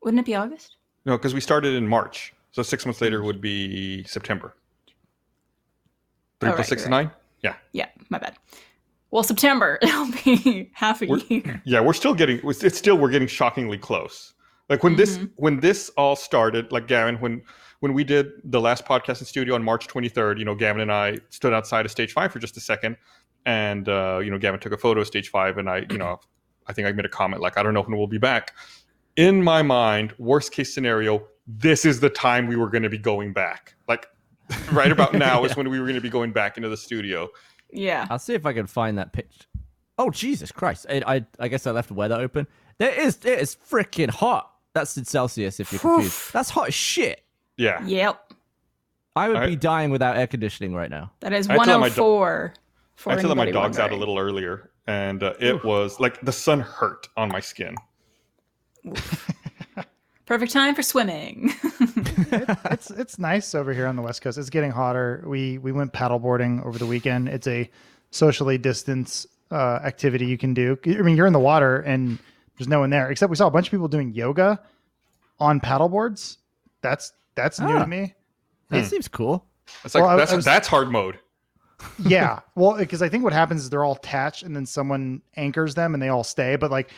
Wouldn't it be August? No, because we started in March. So 6 months later would be September. 3 + 6 = 9? Yeah. Yeah, my bad. Well, September, it'll be half a year. Yeah, we're getting shockingly close. Like when this all started, like Gavin, when we did the last podcast in studio on March 23rd, you know, Gavin and I stood outside of Stage 5 for just a second. And, you know, Gavin took a photo of Stage 5 and I think I made a comment like, I don't know when we'll be back. In my mind, worst case scenario, this is the time we were going to be going back. Like right about now is when we were going to be going back into the studio. Yeah. I'll see if I can find that pitch. Oh, Jesus Christ. I guess I left the weather open. It is freaking hot. That's in Celsius, if you're confused. That's hot as shit. Yeah. Yep. I would be dying without air conditioning right now. That is 104. I took my dogs out a little earlier, and it was like the sun hurt on my skin. Perfect time for swimming. It's nice over here on the West Coast. It's getting hotter. We went paddleboarding over the weekend. It's a socially distanced activity you can do. I mean, you're in the water and there's no one there, except we saw a bunch of people doing yoga on paddleboards. That's new to me. That seems cool. That's like that's hard mode. Yeah, well, because I think what happens is they're all attached and then someone anchors them and they all stay. But like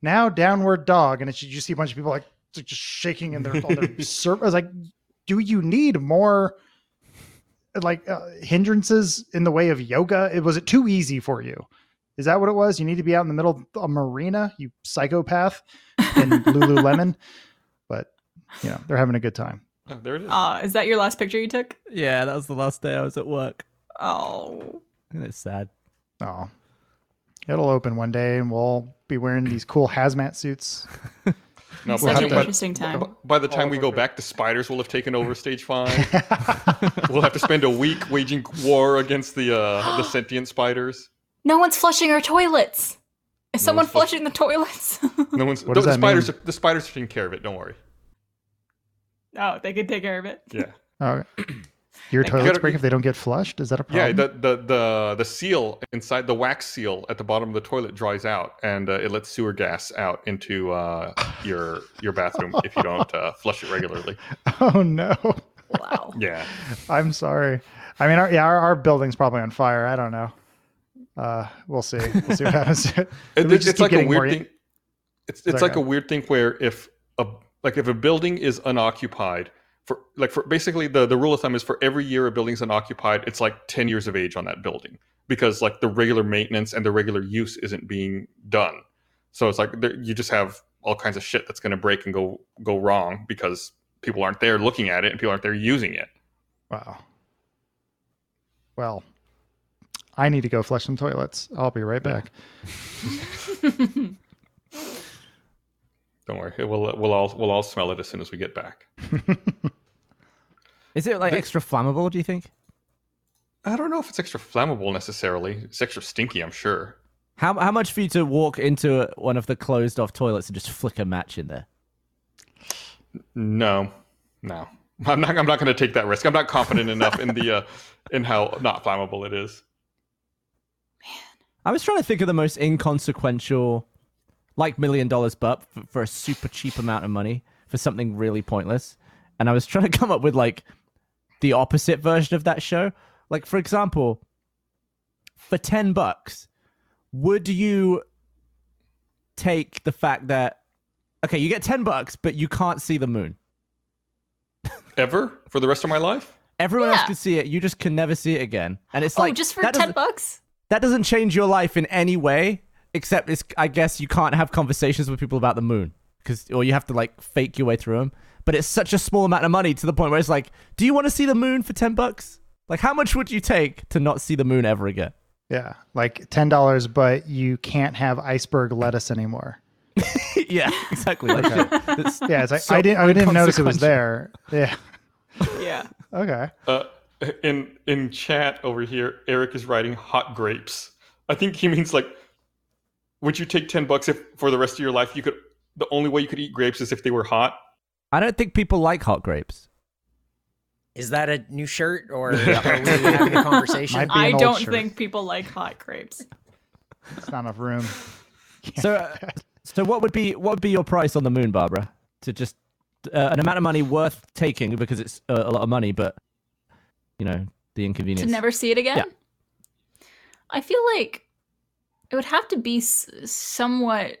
now downward dog, and you see a bunch of people like just shaking in their surface. I was like, do you need more like hindrances in the way of yoga? Was it too easy for you? Is that what it was? You need to be out in the middle of a marina, you psychopath, and Lululemon. But you know, they're having a good time. Oh, there it is. Is that your last picture you took? Yeah, that was the last day I was at work. Oh, and it's sad. Oh, it'll open one day, and we'll be wearing these cool hazmat suits. No, it's such an interesting time. By the time we go back, the spiders will have taken over stage 5. We'll have to spend a week waging war against the sentient spiders. No one's flushing our toilets. Is someone flushing the toilets? No one's. What does that mean? The spiders are taking care of it. Don't worry. Oh, they can take care of it. Yeah. Okay. Your toilets break if they don't get flushed? Is that a problem? Yeah, the seal inside, the wax seal at the bottom of the toilet dries out, and it lets sewer gas out into your bathroom if you don't flush it regularly. Oh, no. Wow. Yeah. I'm sorry. I mean, our building's probably on fire. I don't know. We'll see. We'll see what happens. It's like a weird thing. It's like a weird thing where if a building is unoccupied, for basically the rule of thumb is for every year a building's unoccupied, it's like 10 years of age on that building, because like the regular maintenance and the regular use isn't being done. So it's like you just have all kinds of shit that's going to break and go wrong because people aren't there looking at it and people aren't there using it. Wow. Well, I need to go flush some toilets. I'll be right back. Don't worry. We'll all smell it as soon as we get back. Is it extra flammable, do you think? I don't know if it's extra flammable necessarily. It's extra stinky, I'm sure. How much for you to walk into one of the closed off toilets and just flick a match in there? No. I'm not going to take that risk. I'm not confident enough in how not flammable it is. Man, I was trying to think of the most inconsequential, like $1 million butt for a super cheap amount of money for something really pointless. And I was trying to come up with like the opposite version of that show. Like, for example, for $10, would you take the fact that, okay, you get $10, but you can't see the moon? Ever? For the rest of my life? Everyone else can see it. You just can never see it again. And it's like, just for $10? That doesn't change your life in any way. Except it's, I guess you can't have conversations with people about the moon, or you have to like fake your way through them. But it's such a small amount of money to the point where it's like, do you want to see the moon for $10? Like, how much would you take to not see the moon ever again? Yeah, like $10, but you can't have iceberg lettuce anymore. Yeah, exactly. Okay. Yeah, it's like so I didn't notice it was there. Yeah. Yeah. Okay. In chat over here, Eric is writing hot grapes. I think he means like, would you take $10 if for the rest of your life the only way you could eat grapes is if they were hot? I don't think people like hot grapes. Is that a new shirt, or are we having a conversation? I don't think people like hot grapes. It's not enough room. So what would be your price on the moon, Barbara? To just an amount of money worth taking because it's a lot of money, but you know, the inconvenience. To never see it again? Yeah. I feel like it would have to be somewhat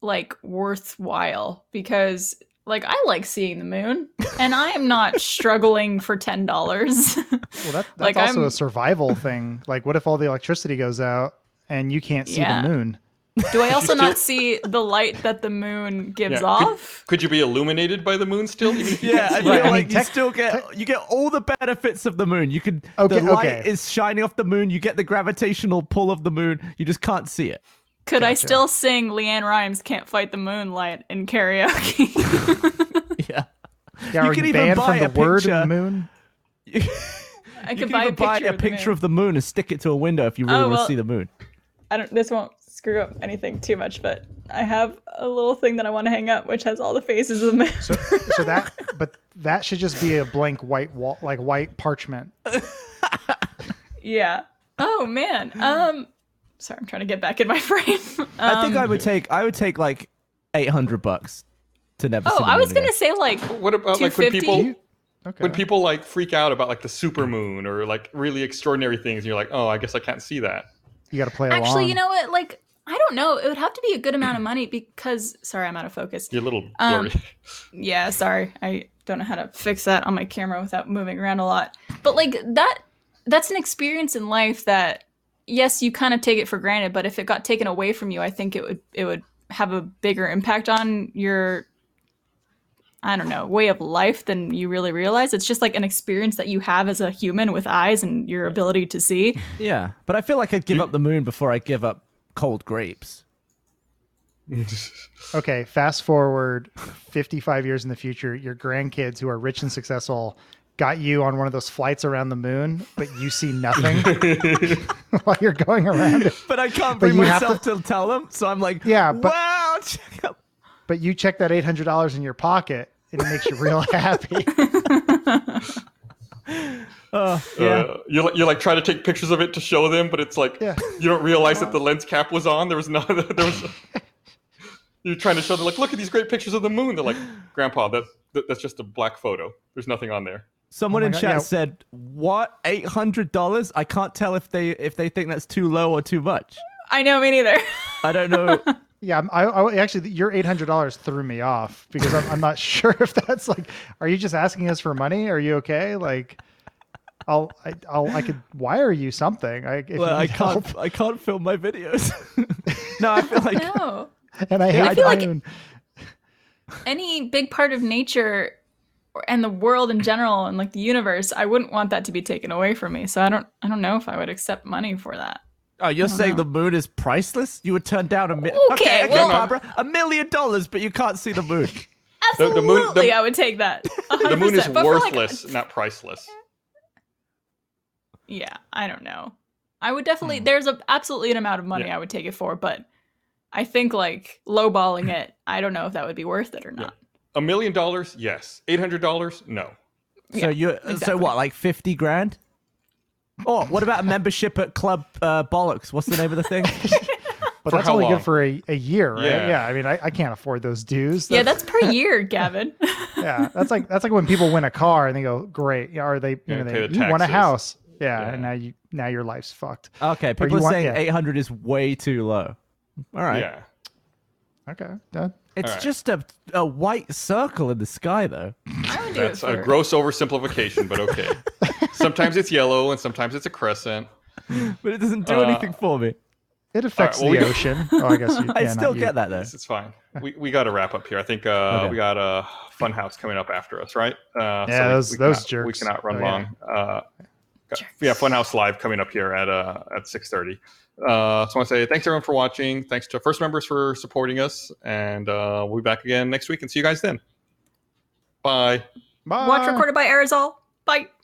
like worthwhile, because like I like seeing the moon and I am not struggling for $10. Well, that's like also a survival thing. Like, what if all the electricity goes out and you can't see the moon? Do I also not see the light that the moon gives off? Could you be illuminated by the moon still? Yeah, I feel like you still get all the benefits of the moon. You could the light is shining off the moon. You get the gravitational pull of the moon. You just can't see it. Could I still sing Leanne Rimes "Can't Fight the Moonlight" in karaoke? Yeah, you can even buy a picture of the moon. I could buy a picture of the moon and stick it to a window if you really want to see the moon. I don't. This won't screw up anything too much, but I have a little thing that I want to hang up, which has all the faces of the moon. So that, but that should just be a blank white wall, like white parchment. Yeah. Oh man. Sorry, I'm trying to get back in my frame. I think I would take like $800 to never see the moon. I was gonna say like what about $250? Like when people like freak out about like the super moon or like really extraordinary things and you're like, oh, I guess I can't see that. You gotta play along. Actually, you know what? Like, I don't know. It would have to be a good amount of money because I'm out of focus. You're a little blurry. Yeah, sorry. I don't know how to fix that on my camera without moving around a lot. But like that's an experience in life that yes, you kind of take it for granted, but if it got taken away from you, I think it would have a bigger impact on your, I don't know, way of life than you really realize. It's just like an experience that you have as a human with eyes and your ability to see. Yeah, but I feel like I'd give up the moon before I give up cold grapes. Okay, fast forward 55 years in the future, your grandkids who are rich and successful got you on one of those flights around the moon, but you see nothing while you're going around it. But I can't bring myself to tell them, so I'm like, wow, check up. But you check that $800 in your pocket, and it makes you real happy. You like try to take pictures of it to show them, but it's like you don't realize that the lens cap was on. There was no. You're trying to show them, like, look at these great pictures of the moon. They're like, Grandpa, that's just a black photo. There's nothing on there. Someone in chat said, "What, $800? I can't tell if they think that's too low or too much." I know, me neither. I don't know. Yeah, I actually, your $800 threw me off because I'm not sure if that's like, are you just asking us for money? Are you okay? Like, I could wire you something. I can't film my videos. No, I feel like no, and I feel like any big part of nature and the world in general and like the universe, I wouldn't want that to be taken away from me. So I don't know if I would accept money for that. Oh, you're saying the moon is priceless? You would turn down Barbara, $1 million, but you can't see the moon. Absolutely, the moon, I would take that. 100%. The moon is worthless, not priceless. Yeah, I don't know. I would definitely. There's absolutely an amount of money I would take it for, but I think like lowballing it, I don't know if that would be worth it or not. Yeah. $1 million, yes. $800, no. Yeah, so so what? Like 50 grand? Oh, what about a membership at Club Bollocks? What's the name of the thing? But that's only good for a year, right? Yeah. I mean, I can't afford those dues. Yeah, that's per year, Gavin. Yeah, that's like when people win a car and they go, "Great," or you won a house. Yeah, and now your life's fucked. Okay, people are saying 800 is way too low. All right. Yeah. Okay. Done. It's just a white circle in the sky, though. That's a gross oversimplification, but okay. Sometimes it's yellow, and sometimes it's a crescent. But it doesn't do anything for me. It affects the ocean. Oh, I guess I still get that, though. Yes, it's fine. We got to wrap up here. I think we got a Funhouse coming up after us, right? Yeah, so those jerks. We cannot run long. Yeah. Funhouse Live coming up here at 6:30. So I want to say thanks everyone for watching. Thanks to First Members for supporting us, and we'll be back again next week and see you guys then. Bye. Watch recorded by Aerosol. Bye.